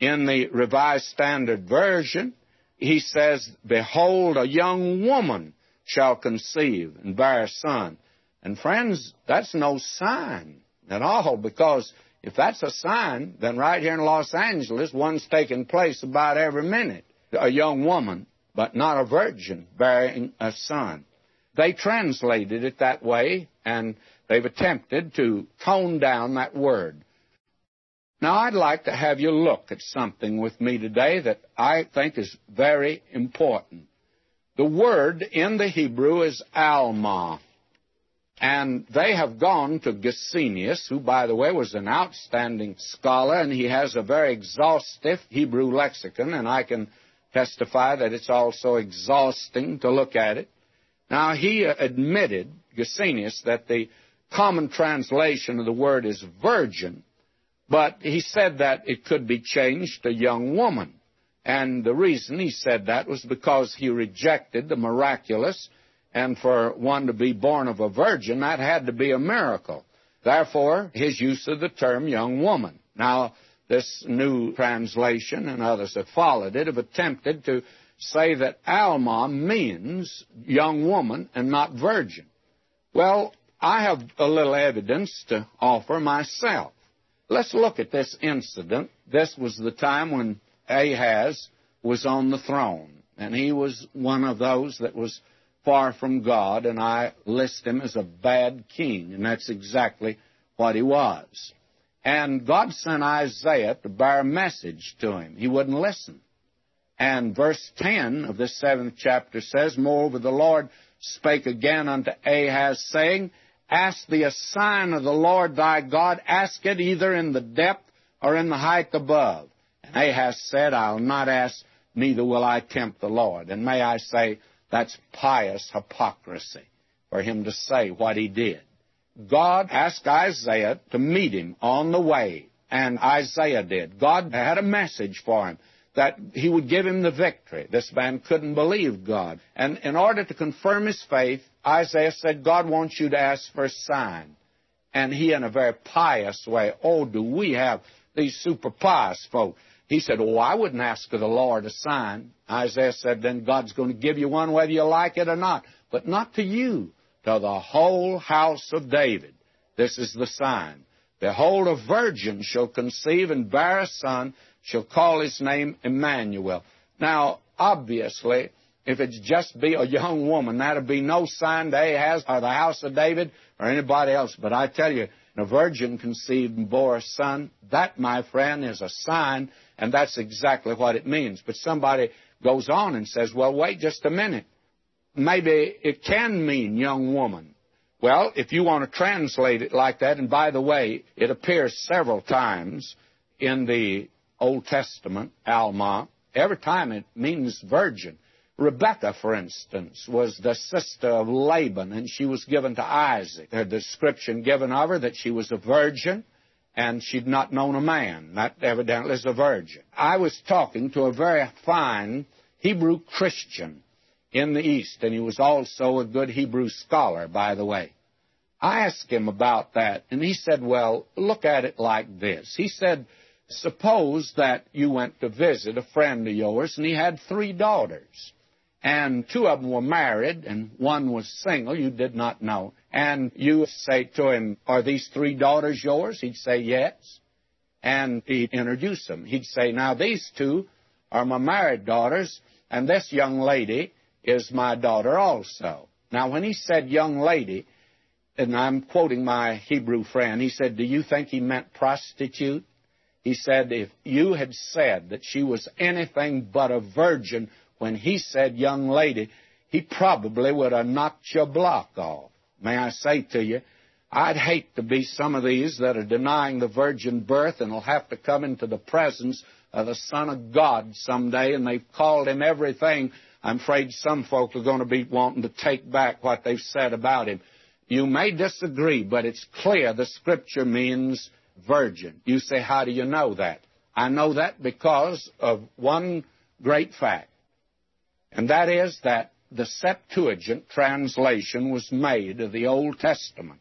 in the Revised Standard Version, he says, "Behold, a young woman shall conceive and bear a son." And friends, that's no sign at all, because if that's a sign, then right here in Los Angeles, one's taking place about every minute. A young woman, but not a virgin, bearing a son. They translated it that way, and they've attempted to tone down that word. Now, I'd like to have you look at something with me today that I think is very important. The word in the Hebrew is alma, and they have gone to Gesenius, who, by the way, was an outstanding scholar, and he has a very exhaustive Hebrew lexicon, and I can testify that it's also exhausting to look at it. Now, he admitted, Gesenius, that the common translation of the word is virgin, but he said that it could be changed to young woman. And the reason he said that was because he rejected the miraculous, and for one to be born of a virgin, that had to be a miracle. Therefore, his use of the term young woman. Now, this new translation, and others have followed it, have attempted to say that Alma means young woman and not virgin. Well, I have a little evidence to offer myself. Let's look at this incident. This was the time when Ahaz was on the throne, and he was one of those that was far from God, and I list him as a bad king, and that's exactly what he was. And God sent Isaiah to bear a message to him. He wouldn't listen. And verse ten of this seventh chapter says, "Moreover, the Lord spake again unto Ahaz, saying, Ask thee a sign of the Lord thy God, ask it either in the depth or in the height above. And Ahaz said, I'll not ask, neither will I tempt the Lord." And may I say, that's pious hypocrisy for him to say what he did. God asked Isaiah to meet him on the way, and Isaiah did. God had a message for him, that he would give him the victory. This man couldn't believe God. And in order to confirm his faith, Isaiah said, God wants you to ask for a sign. And he, in a very pious way, oh, do we have these super pious folk. He said, oh, I wouldn't ask of the Lord a sign. Isaiah said, then God's going to give you one whether you like it or not. But not to you, to the whole house of David. This is the sign. Behold, a virgin shall conceive and bear a son, shall call his name Emmanuel. Now, obviously, if it's just be a young woman, that'll be no sign to Ahaz or the house of David or anybody else. But I tell you, a virgin conceived and bore a son, that, my friend, is a sign, and that's exactly what it means. But somebody goes on and says, well, wait just a minute. Maybe it can mean young woman. Well, if you want to translate it like that, and by the way, it appears several times in the Old Testament, Alma. Every time it means virgin. Rebecca, for instance, was the sister of Laban, and she was given to Isaac. There's a description given of her that she was a virgin, and she'd not known a man. That evidently is a virgin. I was talking to a very fine Hebrew Christian in the East, and he was also a good Hebrew scholar, by the way. I asked him about that, and he said, well, look at it like this. He said, Suppose that you went to visit a friend of yours, and he had three daughters, and two of them were married, and one was single. You did not know. And you say to him, are these three daughters yours? He'd say, yes. And he'd introduce them. He'd say, now, these two are my married daughters, and this young lady is my daughter also. Now, when he said young lady, and I'm quoting my Hebrew friend, he said, do you think he meant prostitute? He said, if you had said that she was anything but a virgin when he said young lady, he probably would have knocked your block off. May I say to you, I'd hate to be some of these that are denying the virgin birth and will have to come into the presence of the Son of God someday, and they've called him everything. I'm afraid some folk are going to be wanting to take back what they've said about him. You may disagree, but it's clear the Scripture means virgin. You say, how do you know that? I know that because of one great fact, and that is that the Septuagint translation was made of the Old Testament.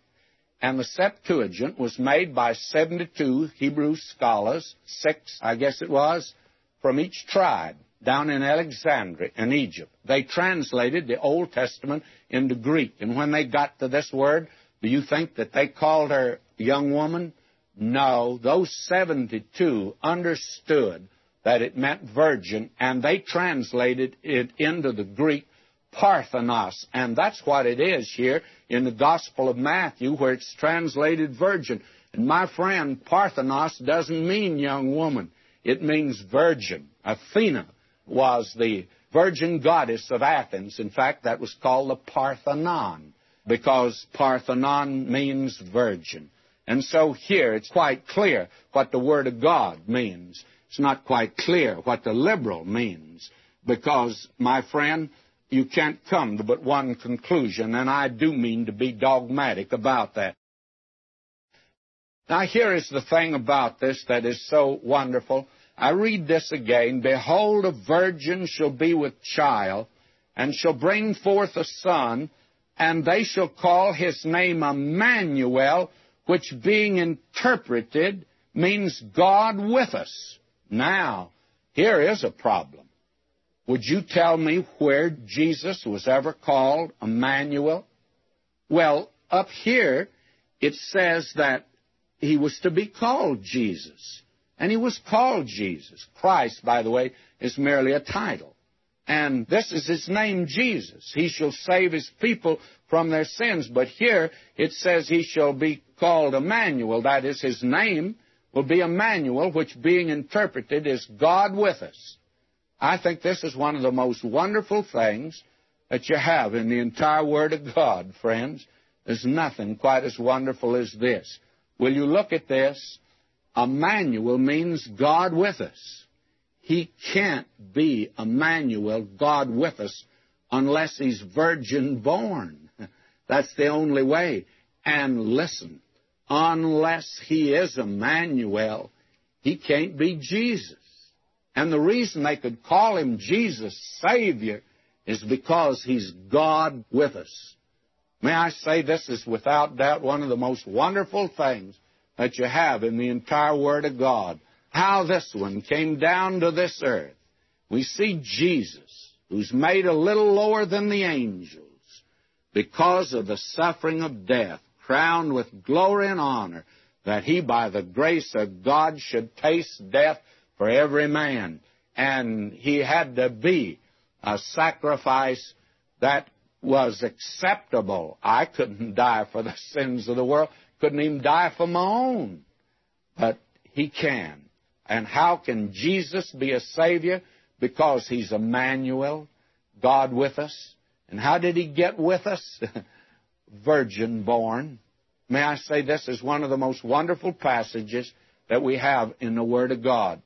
And the Septuagint was made by seventy-two Hebrew scholars, six, I guess it was, from each tribe down in Alexandria in Egypt. They translated the Old Testament into Greek. And when they got to this word, do you think that they called her young woman? No, those seventy-two understood that it meant virgin, and they translated it into the Greek Parthenos, and that's what it is here in the Gospel of Matthew, where it's translated virgin. And my friend, Parthenos doesn't mean young woman. It means virgin. Athena was the virgin goddess of Athens. In fact, that was called the Parthenon, because Parthenon means virgin. And so here it's quite clear what the Word of God means. It's not quite clear what the liberal means, because, my friend, you can't come to but one conclusion, and I do mean to be dogmatic about that. Now, here is the thing about this that is so wonderful. I read this again. Behold, a virgin shall be with child, and shall bring forth a son, and they shall call his name Emmanuel, which being interpreted means God with us. Now, here is a problem. Would you tell me where Jesus was ever called Emmanuel? Well, up here it says that he was to be called Jesus. And he was called Jesus. Christ, by the way, is merely a title. And this is his name, Jesus. He shall save his people from their sins. But here it says he shall be called Emmanuel. That is, his name will be Emmanuel, which being interpreted is God with us. I think this is one of the most wonderful things that you have in the entire Word of God, friends. There's nothing quite as wonderful as this. Will you look at this? Emmanuel means God with us. He can't be Emmanuel, God with us, unless he's virgin born. That's the only way. And listen, unless he is Emmanuel, he can't be Jesus. And the reason they could call him Jesus Savior is because he's God with us. May I say, this is without doubt one of the most wonderful things that you have in the entire Word of God. How this one came down to this earth. We see Jesus, who's made a little lower than the angels because of the suffering of death, crowned with glory and honor, that he by the grace of God should taste death for every man. And he had to be a sacrifice that was acceptable. I couldn't die for the sins of the world. Couldn't even die for my own. But he can. And how can Jesus be a Savior? Because he's Emmanuel, God with us. And how did he get with us? Virgin born. May I say, this is one of the most wonderful passages that we have in the Word of God.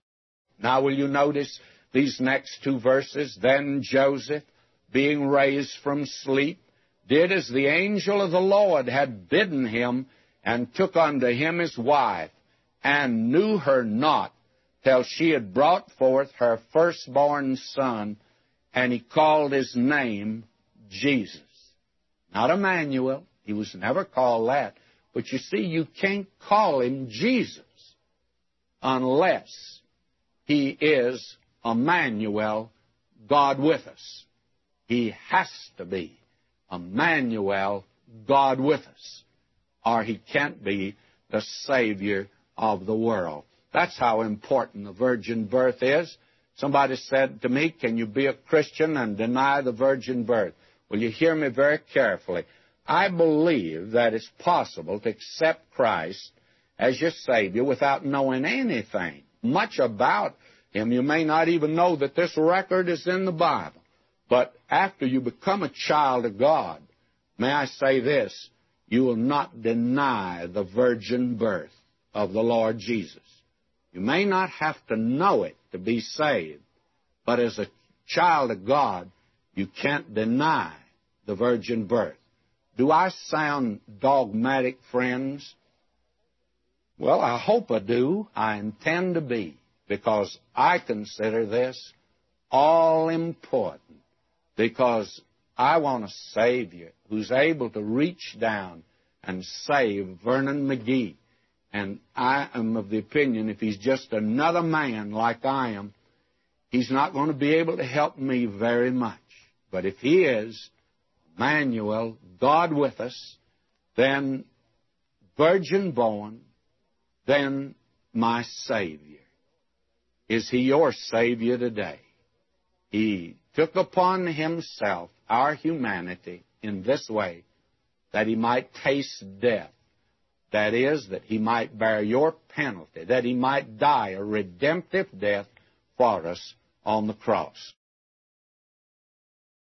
Now, will you notice these next two verses? Then Joseph, being raised from sleep, did as the angel of the Lord had bidden him, and took unto him his wife, and knew her not till she had brought forth her firstborn son, and he called his name Jesus. Not Emmanuel. He was never called that. But you see, you can't call him Jesus unless he is Emmanuel, God with us. He has to be Emmanuel, God with us, or he can't be the Savior of the world. That's how important the virgin birth is. Somebody said to me, can you be a Christian and deny the virgin birth? Well, you hear me very carefully. I believe that it's possible to accept Christ as your Savior without knowing anything much about him. You may not even know that this record is in the Bible. But after you become a child of God, may I say this, you will not deny the virgin birth of the Lord Jesus. You may not have to know it to be saved, but as a child of God, you can't deny the virgin birth. Do I sound dogmatic, friends? Well, I hope I do. I intend to be, because I consider this all important, because I want a Savior who's able to reach down and save Vernon McGee. And I am of the opinion if he's just another man like I am, he's not going to be able to help me very much. But if he is Emmanuel, God with us, then virgin born, then my Savior. Is he your Savior today? He took upon himself our humanity in this way, that he might taste death. That is, that he might bear your penalty, that he might die a redemptive death for us on the cross.